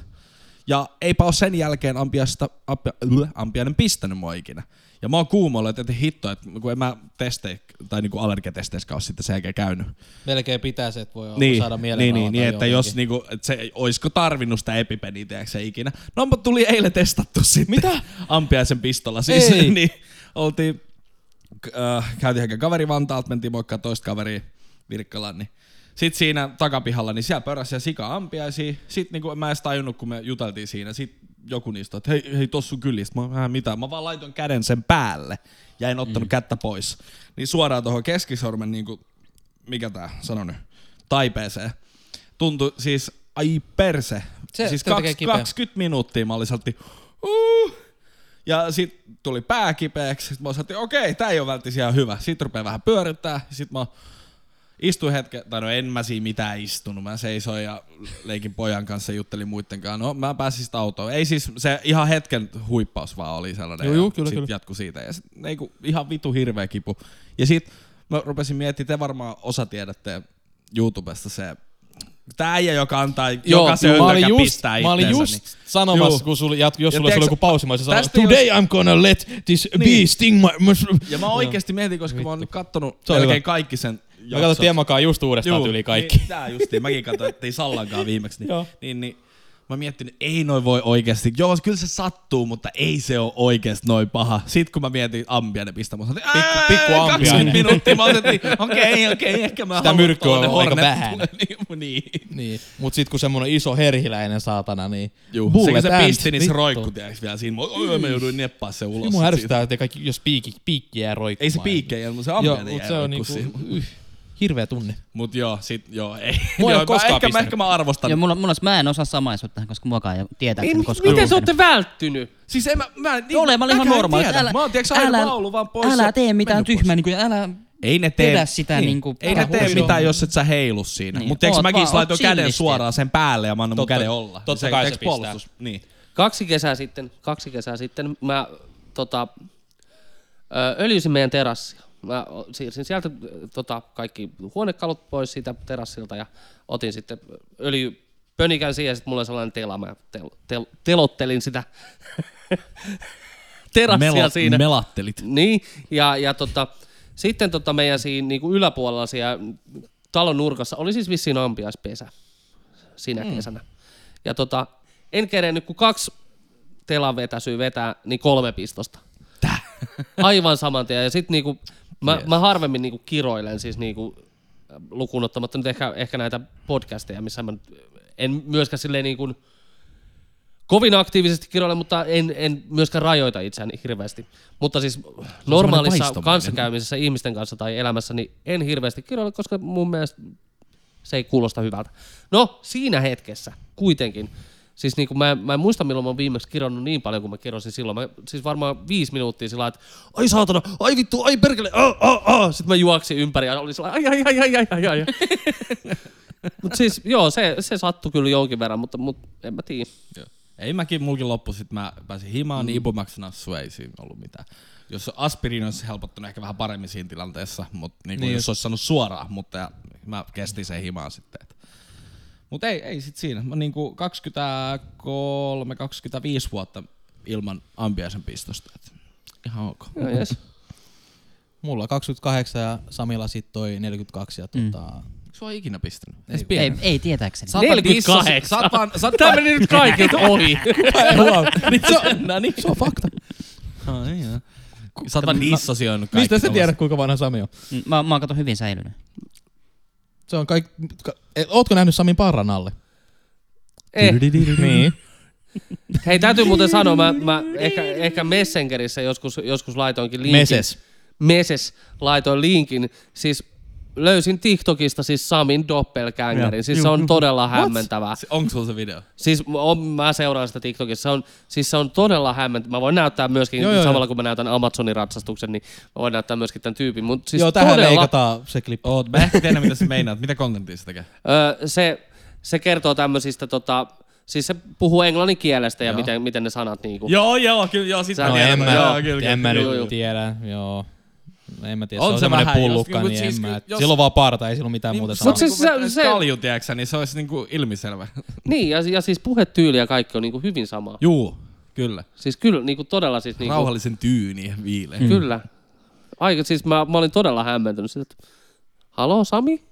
Ja eipä oo sen jälkeen ampiasta, ampia, ampiainen pistänyt mua ikinä. Ja mä oon kuumolla, että hitto, että kun en mä teste, tai niinku allergiatesteissä oo sitten sen jälkeen käynyt. Melkein pitää se, että voi niin, saada mieleen. Niin, niin, niin että jos niinku, että se, oisko tarvinnut sitä epipeniä, tehdäänkö ikinä. No mä tuli eilen testattu sitten. Mitä? Ampiaisen pistolla siis. Ei. Niin, oltiin, äh, käytiin hakemaan kaveri Vantaalta, mentiin moikkaa toista kaveria Virkkalaan, niin. Sitten siinä takapihalla, niin siellä pöräsi ja sika ampiaisia. Sitten niinku, mä en edes tajunnut, kun me juteltiin siinä. Sitten joku niistä, että hei, hei tossa sun kyllistä. Mä en mitään. Mä vaan laitoin käden sen päälle ja en ottanut mm. kättä pois. Niin suoraan tohon keskisormen, niinku, mikä tää sano nyt, taipeeseen. Tuntui siis, ai perse. Se, siis se kaks, kaksikymmentä minuuttia mä olin sieltä, uh, ja sit tuli pää kipeäksi. Sit mä olin okei, okay, tää ei oo välttämättä ihan hyvä. Sit rupee vähän pyörittää. Sit mä istuin hetken, tai no en mä siinä mitään istunut, mä seisoin ja leikin pojan kanssa, juttelin muittenkaan. No mä pääsin sit autoon. Ei siis se ihan hetken huippaus vaan oli sellainen. Joo, joo, kyllä, sit kyllä. Jatkui siitä ja sit eiku, ihan vitu hirveä kipu. Ja sit mä rupesin miettimään, te varmaan osa tiedätte YouTubesta se, tää äijä, joka antaa, joo, joka se ylläkä pistää itseensä. Mä olin just niin sanomassa, juu, kun sul, jat, jos ja sulla oli joku pausimaisen sanoo, today just... I'm gonna let this niin bee sting my mushroom. Ja mä oikeesti mietin, koska vittu, mä oon kattonut melkein kaikki sen. Mä katsottiin Emmakaan just uudestaan tyyliin kaikki. Niin, tää justiin. Mäkin katsottiin Sallankaan viimeksi. Niin, niin, niin, mä miettin, että ei noi voi oikeesti. Joo, kyllä se sattuu, mutta ei se oo oikeesti noin paha. Sit kun mä mietin ampiainen pistää, mä sanoin, että pikku ampiainen. kaksikymmentä minuuttia. Mä otettiin, okei, okei, ehkä mä haluan tuolle hornet. Niin, niin. Mut sit kun semmonen iso herhiläinen saatana, niin bullet se pisti, niin se roikku tiiäks vielä siinä. Mä jouduin neppaa se ulos. Mun ärsyttää, että kaikki, jos piikki jää roikkumaan. Ei se piikki jää, mutta se ampiainen jää roikkuun. Hirveä tunne. Mut joo, sit joo, ei. Mua ei ole koskaan ehkä, pistänyt. Mä, ehkä mä arvostan. Joo, mulla, mulla olisi, mä en osaa samaistua tähän, koska muakaan ei tietää. Ei, koskaan. Miten sä ootte välttynyt? Siis en mä, mä, niin, ole, mä olin ihan normaali. Älä, mä oon, tiiäks, älä, älä, vaan pois älä tee mitään tyhmää, niin kuin, älä ei ne tee, sitä niin, niin kuin. Ei ne tee mitään, jos et sä heilu siinä. Niin. Mut tiiäks, mäkin laitoin käden suoraan sen päälle ja mä annan mun käden olla. Totta kai se pistää. Kaksi kesää sitten, kaksi kesää sitten mä tota öljysin meidän terassia. Mä siirsin sieltä tota, kaikki huonekalut pois siitä terassilta ja otin sitten öljy, pönikän siihen, ja sitten mulla oli sellainen tela, mä tel, tel, telottelin sitä terassia Melo, siinä. Melattelit. Niin, ja, ja tota, sitten tota meidän siinä niin kuin yläpuolella siellä talon nurkassa oli siis vissiin ampiaispesä siinä hmm. kesänä. Ja tota, en kerennyt, kun kaksi telan vetäsyä vetää, niin kolme pistosta. Tää. Aivan saman tien. Ja sit niinku, mä, yes. mä harvemmin niinku kiroilen, siis niinku, lukuun ottamatta nyt ehkä, ehkä näitä podcasteja, missä mä en myöskään silleen niinku kovin aktiivisesti kiroile, mutta en, en myöskään rajoita itseäni hirveästi. Mutta siis normaalissa kanssakäymisessä ihmisten kanssa tai elämässä, niin en hirveästi kiroile, koska mun mielestä se ei kuulosta hyvältä. No, siinä hetkessä kuitenkin. Siis niin kuin mä, mä en muista, milloin mä oon viimeksi kironnut niin paljon, kuin mä kirosin silloin. Mä, siis varmaan viisi minuuttia sillä että ai saatana, ai vittu, ai perkele, aah, aah, aah. Sitten mä juoksin ympäri ja oli sillä ai, ai, ai, ai, ai, ai. Mut siis joo, se, se sattui kyllä jonkin verran, mutta, mutta en mä tiedä. Joo. Ei mäkin, mulkin loppu, sit mä pääsin himaan, niin mm. ibumaxinassu ei siinä ollut mitään. Jos aspiriin olisi helpottunut ehkä vähän paremmin siinä tilanteessa, mut, niin niin. jos olisi sanonut suoraan, mutta mä kestin sen himaan sitten. Mut ei, ei sit siinä. Mä niinku kaksikymmentäkolme kaksikymmentäviisi vuotta ilman ampiaisen pistosta. Et ihan ok. No, yes. Mulla kaksikymmentäkahdeksan ja Samilla sit toi neljäkymmentäkaksi ja tota... Mm. Sua ei ikinä pistänyt. Ei, ei, ei tietääkseni. neljäkymmentäkahdeksan Tää meni nyt kaikilta ohi. Se on fakta. Sä oot vaan dissosioinut kaikki. Mistä sä tiedät kuinka vanha Sami on? Mä, mä oon kato hyvin säilynyt. Se on kaikki... Ootko nähnyt Samin parran alle? Eh. Niin. Hei, täytyy muuten sanoa, mä, mä ehkä, ehkä Messengerissä joskus, joskus laitoinkin linkin. Meses. Meses laitoin linkin. Siis löysin TikTokista siis Samin doppelgängerin. Siis se on todella hämmentävää. Onko sulla se video? Siis on, mä seuraan sitä TikTokista. Se on, siis se on todella hämmentävää. Mä voin näyttää myöskin, joo, samalla joo. kun mä näytän Amazonin ratsastuksen, niin mä voin näyttää myöskin tämän tyypin. Mut siis joo, tähän todella... leikataan se klippi. Oot, mä ehkä tiedän, mitä sä meinaat. Mitä kontenttia se tekee? Öö, se, se kertoo tämmöisistä... Tota, siis se puhuu englannin kielestä ja miten, miten ne sanat niinku... Joo, joo, kyllä, joo. Sit no, mä tiedän. En mä, joo, kyllä, en mä kyllä, nyt joo, tiedä, joo. En mä tiedä, on se, se on semmoinen pullukka, niin siis, en mä. Jos... Silloin vaan parta, ei silloin mitään niin, muuta sanoa. Mutta siis se... se... kalju, tiedäksä, niin se olisi niinku ilmiselvä. Niin, ja, ja siis puhetyyli ja kaikki on niinku hyvin sama. Juu, kyllä. Siis kyllä, niinku todella siis niinku... Rauhallisen tyyni viileä. Mm. Kyllä. Aika, siis mä, mä olin todella hämmentynyt siitä, että... Haloo, Sami?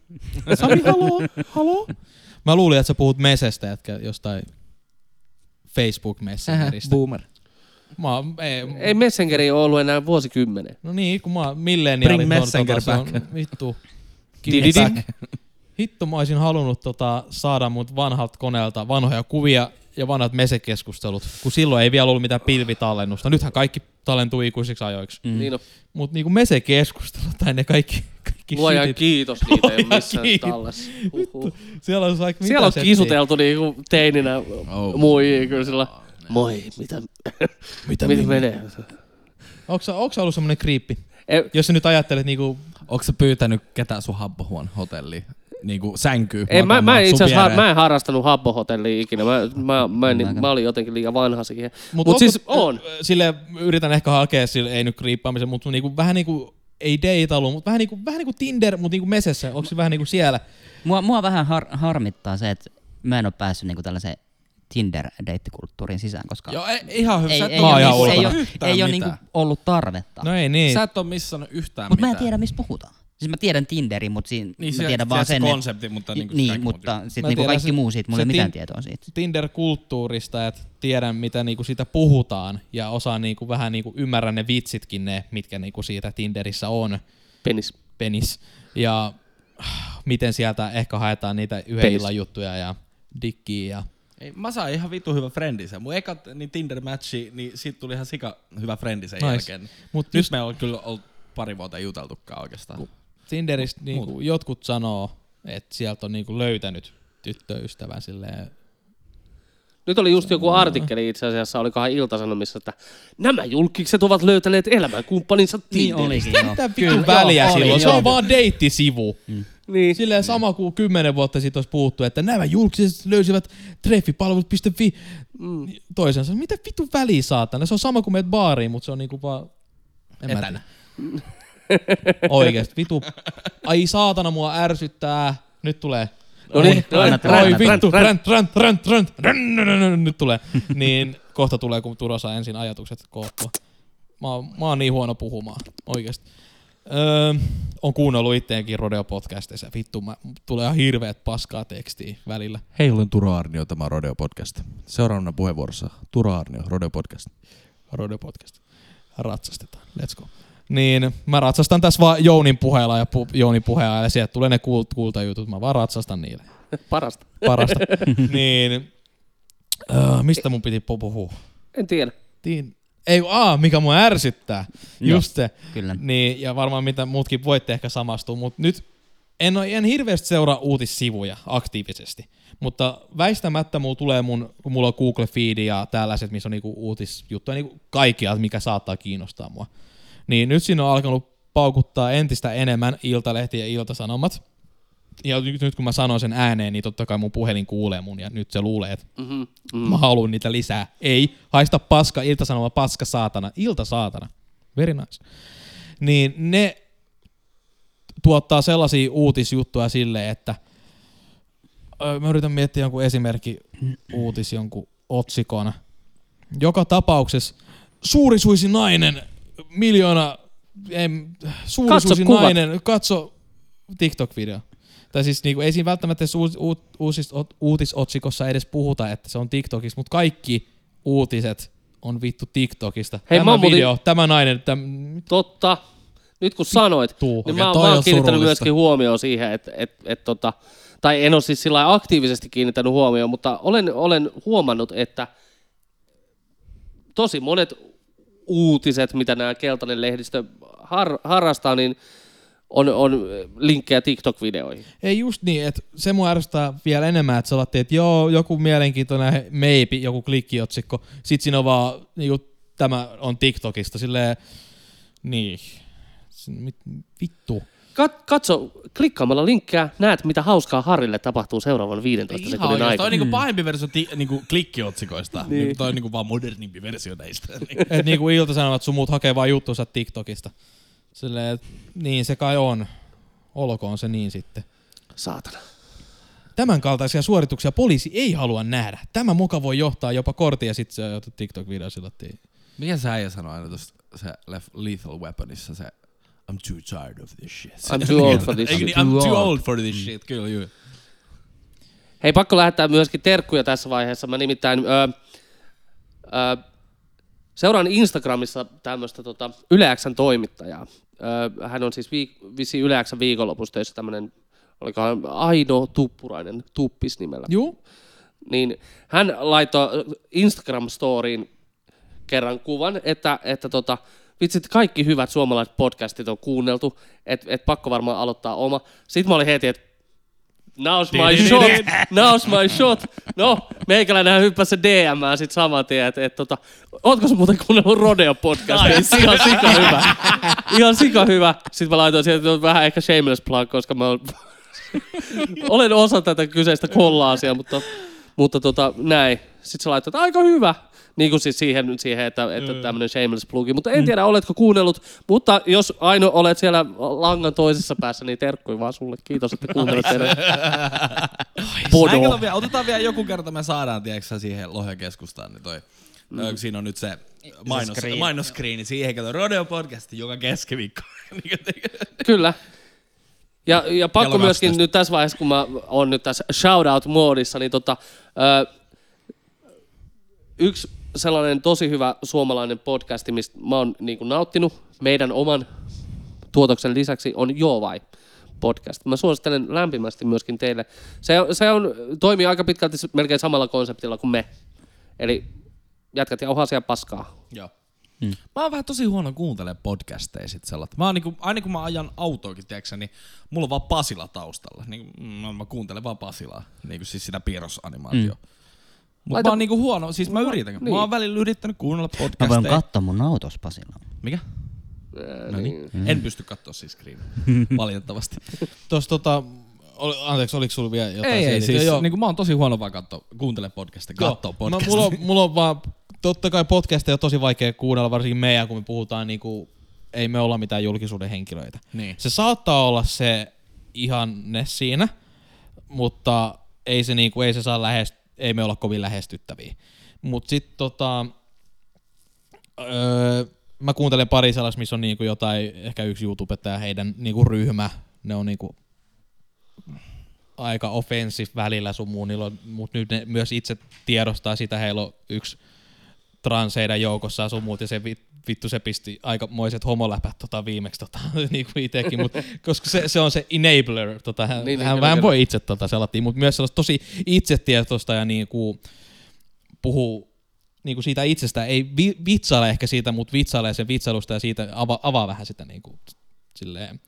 Sami, haloo? Haloo? Mä luulin, että sä puhut mesestä, etkä jostain Facebook-messengeristä. Boomer. Mä, ei, ei Messengeri ole ollut enää vuosikymmenen. No niin, kun mä milleniaalin... Bring Messenger back. Vittu. Hittu, mä olisin halunnut tota, saada mut vanhalta koneelta vanhoja kuvia ja vanhat mesekeskustelut, kun silloin ei vielä ollut mitään pilvitallennusta. Nythän kaikki tallentuu ikuisiksi ajoiksi. Mm. Niin on. Mut niinku mesekeskustelut tai ne kaikki... Luojan kiitos, niitä ei ole missään tallessa. Siellä on, like, siellä on kisuteltu niinku teininä oh. muihin kyllä sillä... Moi, mitä, mitä, mitä menee? Onko sä ollut semmonen kriippi? E- Jos sä nyt ajattelet niinku... Onko sä pyytänyt ketään sun habbohuon hotelliin? Niinku sänkyy? Ei, mä, mä, ha- mä en harrastanut habbohotelliin ikinä. Mä, mä, mä, en, niin, mä olin jotenkin liian vanha siihen. Mut, mut siis on. Silleen yritän ehkä hakea sille, ei nyt kriippaamisen, mutta niinku, vähän niinku... Ei deitailu, mutta vähän niinku, vähän niinku Tinder, mutta niinku mesessä. Onko se vähän niinku siellä? Mua, mua vähän har- harmittaa se, että mä en oo päässyt niinku tällaiseen Tinder-deittikulttuurin sisään, koska... Joo, ei, ihan hyvä. Ei, ei, ei, ei, ei ole niinku ollut tarvetta. No ei niin. Sä et oo missannut yhtään mut mitään. Mutta mä en tiedä, missä puhutaan. Siis mä tiedän Tinderin, mutta siinä niin, mä tiedän vaan sen... konsepti, mutta niinku niin, mutta sit niinku kaikki se, muu siitä, mulla ei tin- mitään tietoa siitä. Tinder-kulttuurista, että tiedän, mitä niinku siitä puhutaan, ja osaan niinku vähän niinku ymmärrän ne vitsitkin ne, mitkä niinku siitä Tinderissä on. Penis. Penis. Ja miten sieltä ehkä haetaan niitä yhden illan juttuja ja dikkiä ja... Ei, mä sain ihan vittu hyvä friendinsä. Mun eka niin Tinder-matchi, niin siitä tuli ihan sika hyvä friendisen nice. Jälkeen. Mut nyt me on kyllä ollut pari vuotta juteltukaan oikeastaan. Tinderistä niinku jotkut sanoo, että sieltä on niinku löytänyt tyttöystävän silleen. Nyt oli just joku artikkeli itse asiassa, olikohan Ilta-Sanomissa, että nämä julkikset ovat löytäneet elämänkumppaninsa Tinderistä. Niin olikin, kyllä väliä silloin, se on vaan deittisivu. Mm. Niin. Silleen sama kuin kymmenen vuotta sitten olisi puhuttu, että nämä julkiset löysivät treffipalvelut piste fi mm. toisensa. Mitä vittu väliä saatana? Se on sama kuin meet baariin, mutta se on niinku vaan... Etänä. Oikeesti, vitu. Ai saatana, mua ärsyttää. Nyt tulee. No niin, oi vittu, rant, rant, rant, rant, nyt tulee. Niin kohta tulee, kun Turo saa ensin ajatukset koottua. Mä, mä oon niin huono puhumaan, oikeesti. Öö, on kuunnellut itteenkin Rodeo-podcastissa. Vittu, mä, tulee ihan hirveet paskaa tekstiä välillä. Hei, olen Turo Arnio, tämä on Rodeo-podcast. Seuraavana puheenvuorossa Turo Arnio, Rodeo-podcast. Rodeo-podcast. Ratsastetaan, let's go. Niin, mä ratsastan tässä vaan Jounin puheella ja pu- Jounin puheella ja sieltä tulee ne kult- kultajutut, mä vaan ratsastan niille. Parasta. Parasta. Niin, öö, mistä mun piti puhua? En tiedä. Tiin. Ei, aa, mikä mua ärsyttää. Just se. Kyllä. Niin, ja varmaan mitä muutkin voitte ehkä samastua, mutta nyt en, en hirveästi seuraa uutissivuja aktiivisesti, mutta väistämättä mulla tulee mun, kun mulla on Google-feedi ja tällaiset, missä on niinku uutisjuttuja, niinku kaikkia, mikä saattaa kiinnostaa mua. Niin nyt siinä on alkanut paukuttaa entistä enemmän Iltalehti ja Iltasanomat. Ja nyt, nyt kun mä sanon sen ääneen, niin totta kai mun puhelin kuulee mun ja nyt se luulee, että mm-hmm, mm. mä haluun niitä lisää. Ei, haista paska, Iltasanoma, paska, saatana, Iltasaatana. Very nice. Niin ne tuottaa sellaisia uutisjuttuja silleen, että mä yritän miettiä jonkun esimerkki uutis jonkun otsikon. Joka tapauksessa suurisuisi nainen, miljoona, ei, suurisuisi katso nainen, kuvat. Katso TikTok-video. Tai siis niinku, ei siinä välttämättä uut, uusist, uutisotsikossa edes puhuta, että se on TikTokissa, mutta kaikki uutiset on vittu TikTokista. Hei, tämä video, mutin... tämä nainen. Täm... Totta. Nyt kun sanoit, Tuu. niin okay, mä oon kiinnittänyt myöskin huomioon siihen, että et, et, tota, tai en ole siis sillä aktiivisesti kiinnittänyt huomioon, mutta olen, olen huomannut, että tosi monet uutiset, mitä nämä keltainen lehdistö har, harrastaa, niin On, on linkkejä TikTok-videoihin. Ei just niin, että se mua ärsyttää vielä enemmän, että sä olet, että joo, joku mielenkiintoinen maybe, joku klikkiotsikko, sit siinä on vaan, niin tämä on TikTokista, silleen, niin, vittu. Kat, katso, klikkaamalla linkkejä, näet mitä hauskaa Harrille tapahtuu seuraavan viidentoista sekunnin aikana. Ihan toi on niinku pahempi versio ti, niinku klikkiotsikoista, niin. Niin, toi on niinku vaan modernimpi versio näistä. Et niinku Ilta-Sanomat sun muut hakee vaan juttuunsa TikTokista. Silleen, niin se kai on. Olkoon se niin sitten. Saatana. Tämän kaltaisia suorituksia poliisi ei halua nähdä. Tämä muka voi johtaa jopa kortin ja sit se on TikTok-video sillattiin. Mikä sä äijä sanoi aina tuossa se Lethal Weaponissa se I'm too tired of this shit. I'm too old for this shit. I'm too old for this shit. Kyllä juu. Hei, pakko lähettää myöskin terkkuja tässä vaiheessa. Mä nimittäin... Öö, öö, Seuraan Instagramissa tämmöistä tota Yle X:n toimittajaa. Öö, hän on siis viik- vissiin Yle X:n viikonlopustöissä tämmöinen, olikohan Aino Tuppurainen, Tuppis nimellä. Juu. Niin hän laittoi Instagram-storiin kerran kuvan, että, että tota, vitsit kaikki hyvät suomalaiset podcastit on kuunneltu, että et pakko varmaan aloittaa oma. Sitten mä olin heti, että now's my shot, now's my shot. No, meikäläinenhän hyppäsi se D M:ään sit saman tien, että et, tota, ootko sun muuten kuunnellut Rodeo-podcastia? Ihan sika hyvä. Ihan sika hyvä. Sitten mä laitoin siihen, että vähän ehkä shameless plug, koska mä olen, olen osa tätä kyseistä kollaasia, mutta, mutta tota, näin. Sitten sä laitoin, että aika hyvä. Niin kuin siis siihen, siihen että, että tämmönen shameless plugi. Mutta en tiedä, oletko kuunnellut. Mutta jos Aino olet siellä langan toisessa päässä, niin terkkui vaan sulle. Kiitos, että kuuntelit teidän podoa. Vielä, otetaan vielä joku kerta, me saadaan, tiedätkö siihen Lohjakeskustaan. Niin toi, mm. no, siinä on nyt se mainos, mainoskriini. Siihen kato Rodeo-podcasti joka keskiviikko. Kyllä. Ja, ja pakko myöskin nyt tässä vaiheessa, kun mä oon nyt tässä shoutout-moodissa, niin tota, ö, yksi sellainen tosi hyvä suomalainen podcasti, mistä mä oon niin kuin nauttinut meidän oman tuotoksen lisäksi, on Joovai podcast. Mä suosittelen lämpimästi myöskin teille. Se, se on, toimii aika pitkälti melkein samalla konseptilla kuin me. Eli jätkät ja ohasia paskaa. Joo. Hmm. Mä oon vähän tosi huono kuuntelemaan podcasteja sit sellaiset. Mä oon niinku, aina kun mä ajan autoakin, tiedäksä, niin mulla on vaan Pasila taustalla. Niin, mä, mä kuuntelen vaan Pasilaa, niin kuin siis sitä piirrosanimaatioa. Hmm. Mutta Laita... mä oon niinku huono, siis mä yritän. Niin. Mä oon välillä yrittänyt kuunnella podcasteja. Mä voin katsoa mun autos Pasilaa. Mikä? Ää, no niin. Mm. En pysty katsoa siis screen, valitettavasti. Tuossa tota, ol, anteeksi, oliko sulla vielä jotain? Ei, ei siis, niinku mä oon tosi huono vaan katsoa, kuuntele podcasteja, katsoa podcasteja. Mulla, mulla on vaan, totta kai podcasteja on tosi vaikea kuunnella, varsinkin meidän, kun me puhutaan niinku, ei me olla mitään julkisuuden henkilöitä. Niin. Se saattaa olla se ihanne siinä. mutta ei se, niinku, ei se saa lähest, ei me olla kovin lähestyttäviä. Mut sit tota, öö, mä kuuntelen pari sellaista, missä on niinku jotain, ehkä yksi YouTubettaja ja heidän niinku ryhmä, ne on niinku aika offensive välillä sun muun, mutta nyt ne myös itse tiedostaa sitä, heillä on yksi trans heidän joukossaan sun muut, ja se vittu se pisti aikamoiset homoläpät tota viimeksi tota, niinku itsekin, mut, koska se, se on se enabler, tota, hän, niin, hän niin, vähän niin, voi niin. itse tota selattiin, mutta myös sellaista tosi itsetietoista ja niinku puhuu niinku siitä itsestä, ei vi, vitsaile ehkä siitä, mutta vitsailee sen vitsailusta ja siitä avaa, avaa vähän sitä niinku silleen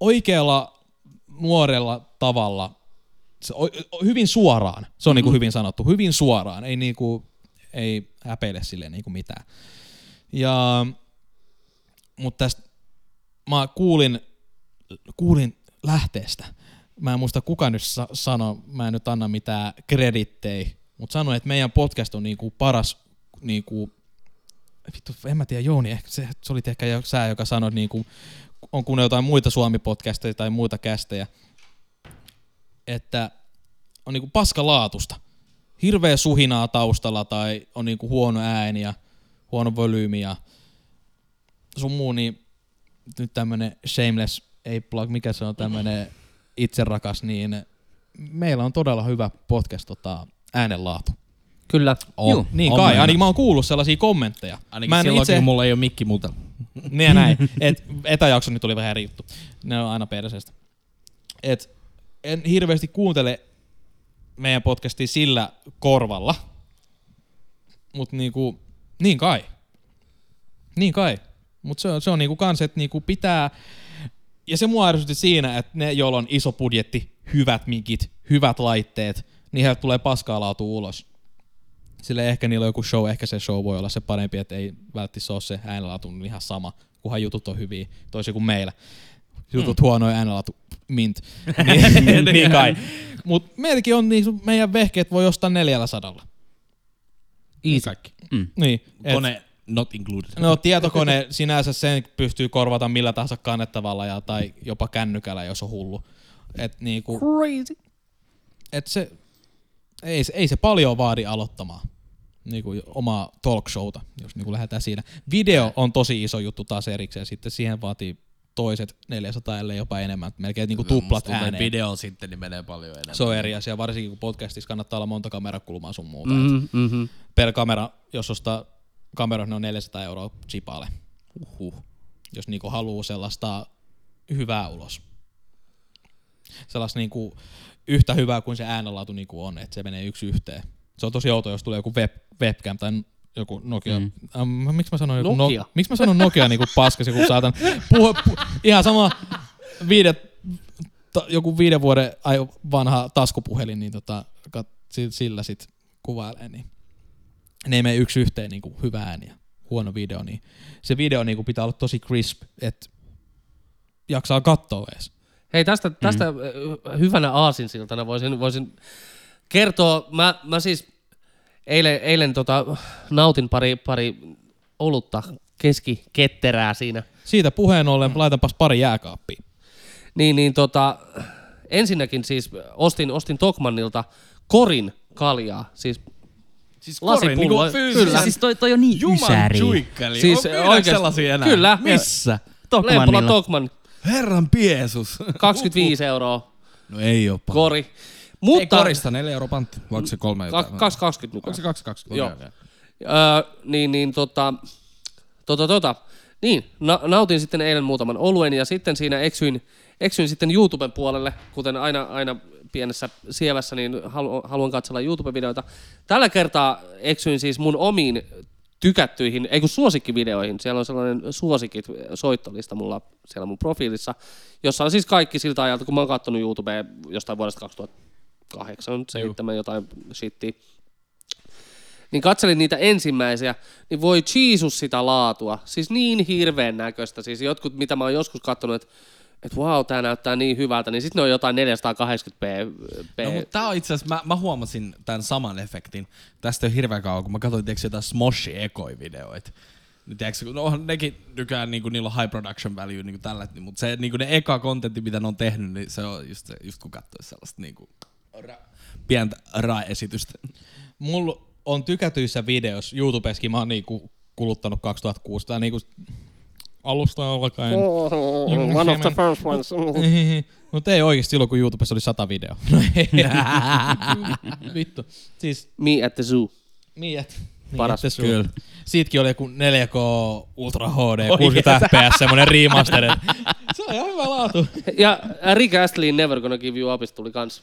oikealla nuorella tavalla, se, o, o, hyvin suoraan, se on mm-hmm. niinku hyvin sanottu, hyvin suoraan, ei niinku ei häpeile silleen niinku mitään. Ja, mutta tästä mä kuulin, kuulin lähteestä, mä en muista kuka nyt sa- sanoi, mä en nyt anna mitään kredittei, mutta sanoin, että meidän podcast on niinku paras, niinku, vittu, en mä tiedä, Jouni, ehkä se, se oli ehkä sä, joka sanoi, että niinku, on kuunnellut jotain muita Suomi-podcasteja tai muita kästejä, että on niinku paskalaatusta, hirveä suhinaa taustalla tai on niinku huono ääni ja huono volyymi ja sun muu, niin nyt tämmönen shameless, ei plug, mikä se on, tämmönen itserakas, niin meillä on todella hyvä podcast tota, äänenlaatu. Kyllä. On. Juu, niin on kai, ainakin mä oon kuullut sellaisia kommentteja. Ainakin silloin, itse... kun mulla ei oo mikki muuta. Niin näin, et etäjakso nyt oli vähän eri juttu. Ne on aina perseestä. Et en hirveästi kuuntele meidän podcastia sillä korvalla, mut niinku... Niin kai. Niin kai. Mutta se on, se on niinku kans, että niinku pitää... Ja se mua ärsytti siinä, että ne, joilla on iso budjetti, hyvät mikit, hyvät laitteet, niin heiltä tulee paskaa laatu ulos. Sille ehkä niillä on joku show, ehkä se show voi olla se parempi, että ei välttämättä ole se äänenlaatu ihan sama, kunhan jutut on hyviä, toisin kuin meillä. Jutut mm. huonoja, äänenlaatu mint. niin, niin kai. Mut meilläkin on, niin meidän vehkeet voi ostaa neljällä sadalla. Kaikki. Mm. Niin, kone not included. No tietokone sinänsä sen pystyy korvata millä tahansa kannettavalla ja, tai jopa kännykällä, jos on hullu. Et niinku, crazy. Et se, ei, ei se paljon vaadi aloittamaan niinku omaa talkshowta, jos niinku lähdetään siinä. Video on tosi iso juttu taas erikseen, sitten siihen vaatii toiset neljäsataa ellei jopa enemmän, melkein niinku tuplat ääneen. Video sitten niin menee paljon enemmän. Se on eri asia, varsinkin kun podcastissa kannattaa olla monta kamerakulmaa sun muuta. Mm, mm-hmm. Per kamera, jos ostaa kameroita, ne on neljäsataa euroa chipalle. Uhuh. Jos niinku haluu sellaista hyvää ulos. Sellaista niinku yhtä hyvää kuin se äänenlaatu niinku on, että se menee yksi yhteen. Se on tosi outoa, jos tulee joku web, webcam tai joku Nokia. Mm. Ähm, miksi mä sanon joku Nokia? No, miksi mä sanon Nokia niinku paskas joku saatan? Puhu, puh, ihan sama viide, ta, joku viiden vuoden vanha taskupuhelin, niin tota, kat, sillä sit kuvailee. Niin. Ne ei mene yksi yhteen niinku hyvä ääni ja huono video. Niin. Se video niinku pitää olla tosi crisp, että jaksaa katsoa edes. Hei, tästä, tästä mm. hyvänä aasinsiltana voisin, voisin kertoa, mä, mä siis Eilen, eilen tota, nautin pari, pari olutta keskiketterää siinä. Siitä puheen ollen laitanpas pari jääkaappia. Niin, niin tota, ensinnäkin siis ostin, ostin Tokmannilta korin kaljaa. Siis, siis lasipullo. Niin kyllä. Siis toi, toi on niin ysäri. Juman siis on oikeasti sellaisia enää. Kyllä. Missä? Tokmannilla. Lempola Tokmann. Herran piesus. kaksikymmentäviisi euroa. No ei oo paljon. Kori. Mutta ei korista, neljä euroa pantti, vaikka se kolme jotain. kaksi kaksikymmentä nykyään. Onko se kaksi kaksikymmentä? Joo. Öö, niin, niin, tota, tota, tota, niin, na- nautin sitten eilen muutaman oluen ja sitten siinä eksyin, eksyin sitten YouTuben puolelle, kuten aina, aina pienessä sievässä, niin halu- haluan katsella YouTube-videoita. Tällä kertaa eksyin siis mun omiin tykättyihin, ei kun suosikkivideoihin, siellä on sellainen suosikit soittolista mulla siellä mun profiilissa, jossa on siis kaikki siltä ajalta, kun mä oon kattonut YouTubea jostain vuodesta kaksituhatta. kahdeksan, seitsemän, jotain shittiä. Niin katselin niitä ensimmäisiä, niin voi Jesus sitä laatua. Siis niin hirveän näköistä. Siis jotkut, mitä mä oon joskus katsonut, että et wow, tää näyttää niin hyvältä, niin sit ne on jotain neljäsataakahdeksankymmentä p. p. No mut tää on itseasiassa, mä, mä huomasin tän saman efektin. Tästä ei ole hirveän kauan, kun mä katsoin, tiiäks, jotain Smoshi ekoi videoita. Tiedätkö, no onhan nekin nykään, niinku, niillä on high production value niinku tällä, mutta se niinku ne eka kontentti, mitä ne on tehnyt, niin se on just se, just kun katsois sellaista niinku ra- pientä ra-esitystä. Mulla on tykätyissä videoissa, YouTubeskin mä oon niinku kuluttanut kaksituhattakuusi, tai niinku alusta alkaen. One of the first ones. Mutta ei oikeesti silloin, kun YouTubessa oli sata videoa. Vittu. Siis, Me at the zoo. Me at Niin, paras. Kyllä. Siitäkin oli joku neljä K Ultra H D, oh, kuusikymmentä F P S, semmonen remastered. Se on ihan hyvä laatu. Ja Rick Astley Never Gonna Give You Up tuli kans.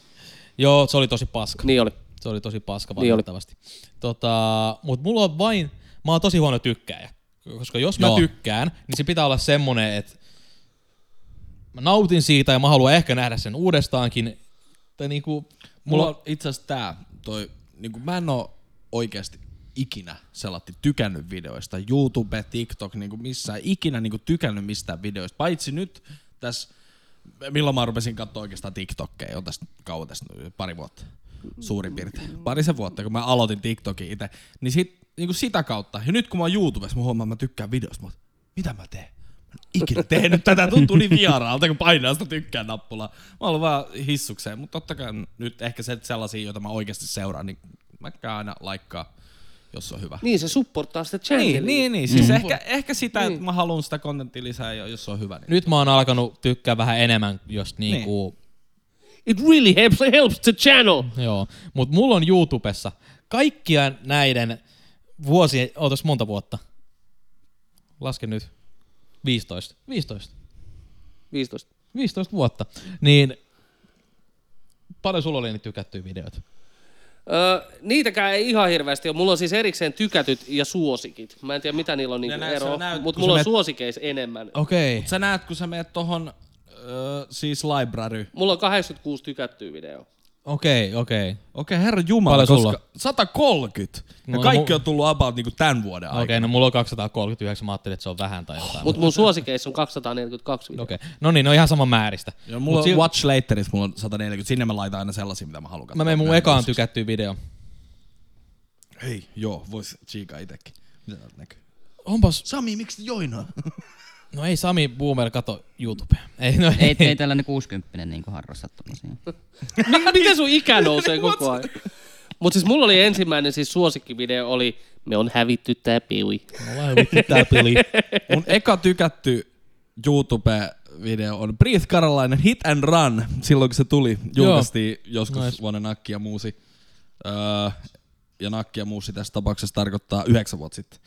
Joo, se oli tosi paska. Niin oli. Se oli tosi paska valitettavasti. Niin tota, mut mulla on vain, mä oon tosi huono tykkääjä. Koska jos Joo. mä tykkään, niin se pitää olla semmonen, että mä nautin siitä ja mä haluan ehkä nähdä sen uudestaankin. Tai niinku, mulla, mulla on itse asiassa tää, toi, niinku mä en oo oikeesti ikinä selatti tykännyt videoista. YouTube, TikTok, niinku missään ikinä niinku tykännyt mistään videoista. Paitsi nyt tässä, milloin mä rupesin katsoa oikeastaan TikTokkeja, on tästä kauan tästä pari vuotta suurin piirtein. Parisen vuotta, kun mä aloitin TikTokin itse, niin sit, niinku sitä kautta. Ja nyt kun mä oon YouTubessa, mä huomaan, että mä tykkään videoista, mutta mitä mä teen? Mä en ikinä tehnyt tätä, tuntuu niin vieraalta, kun painaa sitä tykkää nappulaa. Mä oon vaan hissukseen, mutta totta kai nyt ehkä se, sellaisia, joita mä oikeasti seuraan, niin mä käyn aina laikkaa. Jos on hyvä. Niin, se supporttaa sitä channeliä. Niin, niin, niin. Siis mm. ehkä, ehkä sitä, että niin. mä haluan sitä kontenttia lisää, jos se on hyvä. Niin. Nyt mä oon alkanut tykkää vähän enemmän, jos niinku... Niin. It really helps, helps the channel! Joo, mut mulla on YouTubessa kaikkia näiden vuosien... Ootas monta vuotta? Laske nyt. viisitoista. viisitoista. viisitoista. viisitoista vuotta. Niin... Paljon sulla oli niitä tykättyjä videoita? Öö, niitäkään ei ihan hirveästi ole. Mulla on siis erikseen tykätyt ja suosikit. Mä en tiedä mitä niillä on niinku ero, mutta mulla on met... suosikeissa enemmän. Okei. Okay. Sä näet, kun sä meet tohon öö, siis library. Mulla on kahdeksankymmentäkuusi tykättyä videoa. Okei, okay, okei. Okay. Okei, okay, herra jumala, koska sata kolmekymmentä. Ja no, kaikki mu... on tullut about niinku tän vuoden aikana. Okei, okay, no mulla on kaksisataakolmekymmentäyhdeksän. Mä ajattelin, että se on vähän tai jotain. Oh, mut mun suosikeissa on kaksisataaneljäkymmentäkaksi videoa. Okei, okay. No niin, ne on ihan sama määristä. Joo, mulla on si- Watch Laterissa, mulla on sata neljäkymmentä. Sinne mä laitan aina sellaisia, mitä mä haluan katsoa. Mä menen mun ekaan tykättyyn videoon. Hei, joo, vois tsiikaa itekin. Mitä täältä näkyy? Onpas... Sami, miksi joinaa? No ei Sami Boomer kato YouTubea. Ei, no ei. ei, ei tällainen kuusikymppinen niinku harrastettu siinä. Miten sun ikä nousee koko ajan? Mut siis mulla oli ensimmäinen siis suosikkivideo oli Me on hävitty tää pili. Me ollaan hävitty tää pili. Mun eka tykätty YouTube-video on Breathe Karalainen Hit and Run. Silloin kun se tuli, julkaistiin joskus nice. Vuonna Nakki ja Muusi. Öö, ja Nakki ja Muusi tässä tapauksessa tarkoittaa yhdeksän vuotta sitten.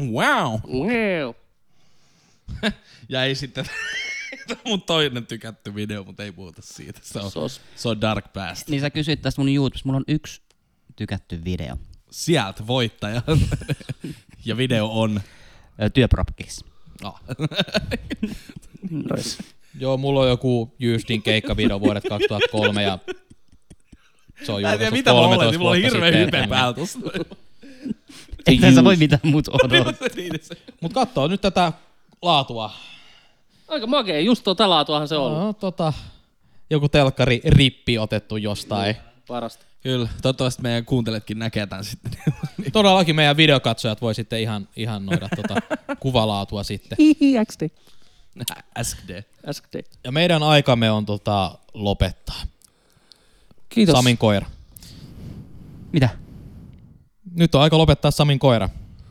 Wow! Wow! Jäi sitten mun toinen tykätty video, mutta ei puhuta siitä. Se on, se on dark past. Niin sä kysyit tästä mun YouTubessa. Mulla on yksi tykätty video. Sieltä voittaja. Ja video on? Työpropkis. Ah. Joo, mulla on joku Justin keikkavideo vuodet kaksituhattakolme ja se on julkaisu kolmetoista vuotta sitten. Mulla oli hirveä hype päällä tossa. Että sä voi mitään muut odottaa. Mut kattoo nyt tätä laatua. Aika makee, just tota laatuahan se on. No, tota, joku telkkari rippi otettu jostain. Mm, parasta. Kyllä, toivottavasti meidän kuunteletkin näkee tän sitten. Todellakin meidän videokatsojat voi sitten ihan, ihan noida tota kuvalaatua sitten. Hihi, X D. S D. S D. Ja meidän aikamme on tota lopettaa. Kiitos. Samin koira. Mitä? Nyt on aika lopettaa Samin koira.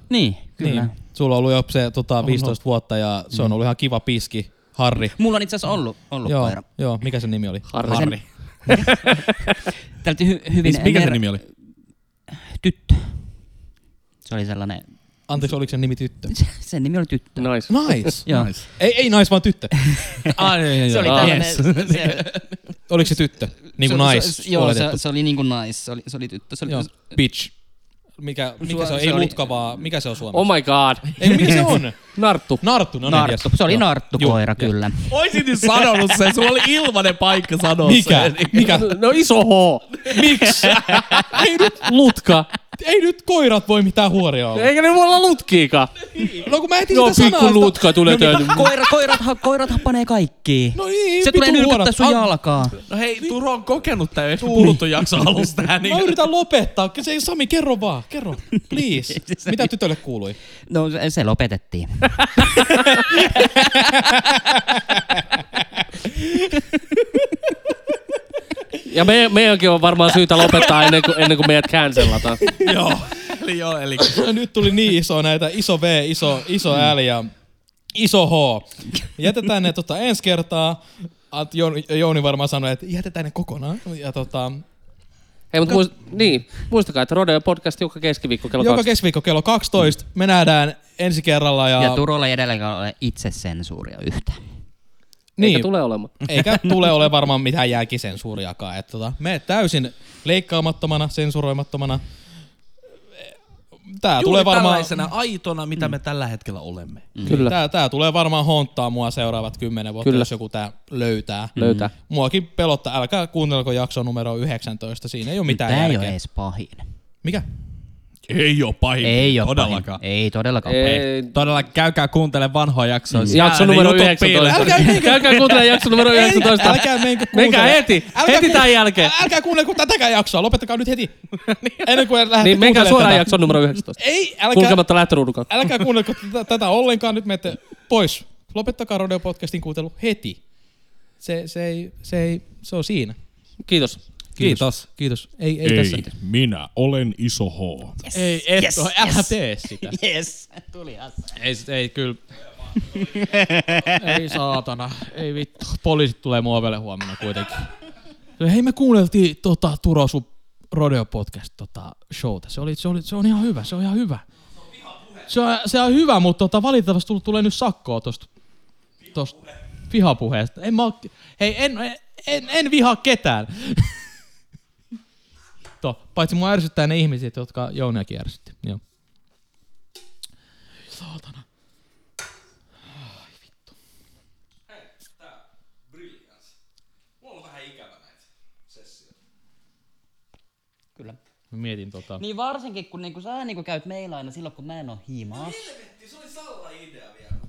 Niin, kyllä. Niin. Sulla on ollut jo se tota, viisitoista vuotta ja se on ollut ihan kiva piski, Harri. Mulla on itse asiassa ollut, ollut joo, koira. Joo, mikä sen nimi oli? Harri. Harri. Tältä hy- hyvin... Siis mikä ner- sen nimi oli? Tyttö. Se oli sellainen... Anteeksi, oliko sen nimi Tyttö? Sen nimi oli Tyttö. Nice. Nice. Nice. Ei, ei nais, vaan Tyttö. Ah, se oli ah, tällainen... Se... Oliko se Tyttö? Niin kuin nais? Joo, se, se oli niin kuin nais. Se oli, se oli Tyttö. Se oli... Joo. Bitch. Mikä, mikä se on? Se ei oli... lutka vaan. Mikä se on suomeksi? Oh my god. Ei, mikä se on? Narttu. Narttu, no Narttu. Niin, se oli narttukoira, kyllä. Oisit nyt sanonut sen, sulla oli ilmanen paikka sanoa mikä? Sen. Mikä? No iso H. Miksi? Ei nyt lutka. ei nyt koirat voi mitään huoria olla. Eikä ne voi olla lutkiikaan. No kun mä etin sitä sanaa. Joo, pikku lutka tulee täytyy. Koirathan panee kaikkiin. No niin, se tulee nyrkättää sun jalkaa. No hei, Turo on kokenut tää, eikö puhuttu jakson alusta? Mä yritän lopettaa. Sami, kerro vaan, kerro. Please. Mitä tytölle kuului? No se lopetettiin. Ja me, meidänkin on varmaan syytä lopettaa ennen kuin, ennen kuin meidät cancellataan. Joo, eli joo, eli nyt tuli niin iso näitä, iso V, iso, iso L ja iso H. Jätetään ne tota, ensi kertaa. Jouni varmaan sanoi, että jätetään ne kokonaan. Ja tota... Hei, mutta muist, niin, muistakaa, että Rodeo-podcast joka keskiviikko kello kaksitoista. Joka keskiviikko kello kaksitoista. Me nähdään ensi kerralla. Ja, ja Turolla ei edelleenkään ole itsesensuuria yhtään. Niin. Eikä tule olemaan. Eikä tule ole varmaan mitään jälkisensuuriakaan. Että tota, me täysin leikkaamattomana, sensuroimattomana. Tää Juuri tulee varmaan... tällaisena aitona, mitä mm. me tällä hetkellä olemme. Kyllä. Tää, tää tulee varmaan honttaa mua seuraavat kymmenen vuotta, Kyllä. jos joku tää löytää. Löytää. Mm. Muakin pelottaa. Älkää kuunnelko jakso numero yhdeksäntoista. Siinä ei oo mitään järkeä. Tää ei oo edes pahin. Mikä? Ei oo pahin. Ei oo todellakaan. Pahin. Ei todellakaan ei. Pahin. Todella käykää kuuntele vanhoa jaksoa. Jakso numero yhdeksäntoista. Käykää kuuntele jakso numero yhdeksäntoista. Älkää menkö kuuntele. Menkää heti. Älkää heti tämän jälkeen. Älkää kuunnelko tätäkään jaksoa. Lopettakaa nyt heti. Ennen kuin lähdette niin, menkää suoraan jakso numero yhdeksäntoista. Ei. Älkää, kulkematta lähtöruudulta. Älkää kuunnelko tätä ollenkaan. Nyt menette pois. Lopettakaa Rodeo-podcastin kuuntelu heti. Se, se, ei, se, ei, se on siinä. Kiitos. Kiitos. Kiitos. Ei, ei, ei tässä. Minä olen iso H. Yes, ei, et yes, ole. Älä yes. tee sitä. Yes, tuli asia. Ei, ei kyllä. Ei saatana. Ei vittu. Poliisit tulee mua vielä huomenna kuitenkin. Hei, me kuunneltiin tota, Turo sun Rodeo-podcast tota, showta. Se, oli, se, oli, se on ihan hyvä. Se on ihan hyvä. Se on, se on hyvä, mutta tota, valitettavasti tulee nyt sakkoa tosta, tosta vihapuheesta. En mä, hei, en, en, en, en vihaa ketään. To, paitsi mua ärsyttää ne ihmiset, jotka Jouniakin ärsytti. Joo. Saatana. Ai vittu. Hei, tää brillians. Mulla on vähän ikävä näitä sessioita. Kyllä. Mä mietin tota... Niin varsinkin, kun niinku, sä niinku käyt meillä aina silloin, kun mä en oo hiimaas.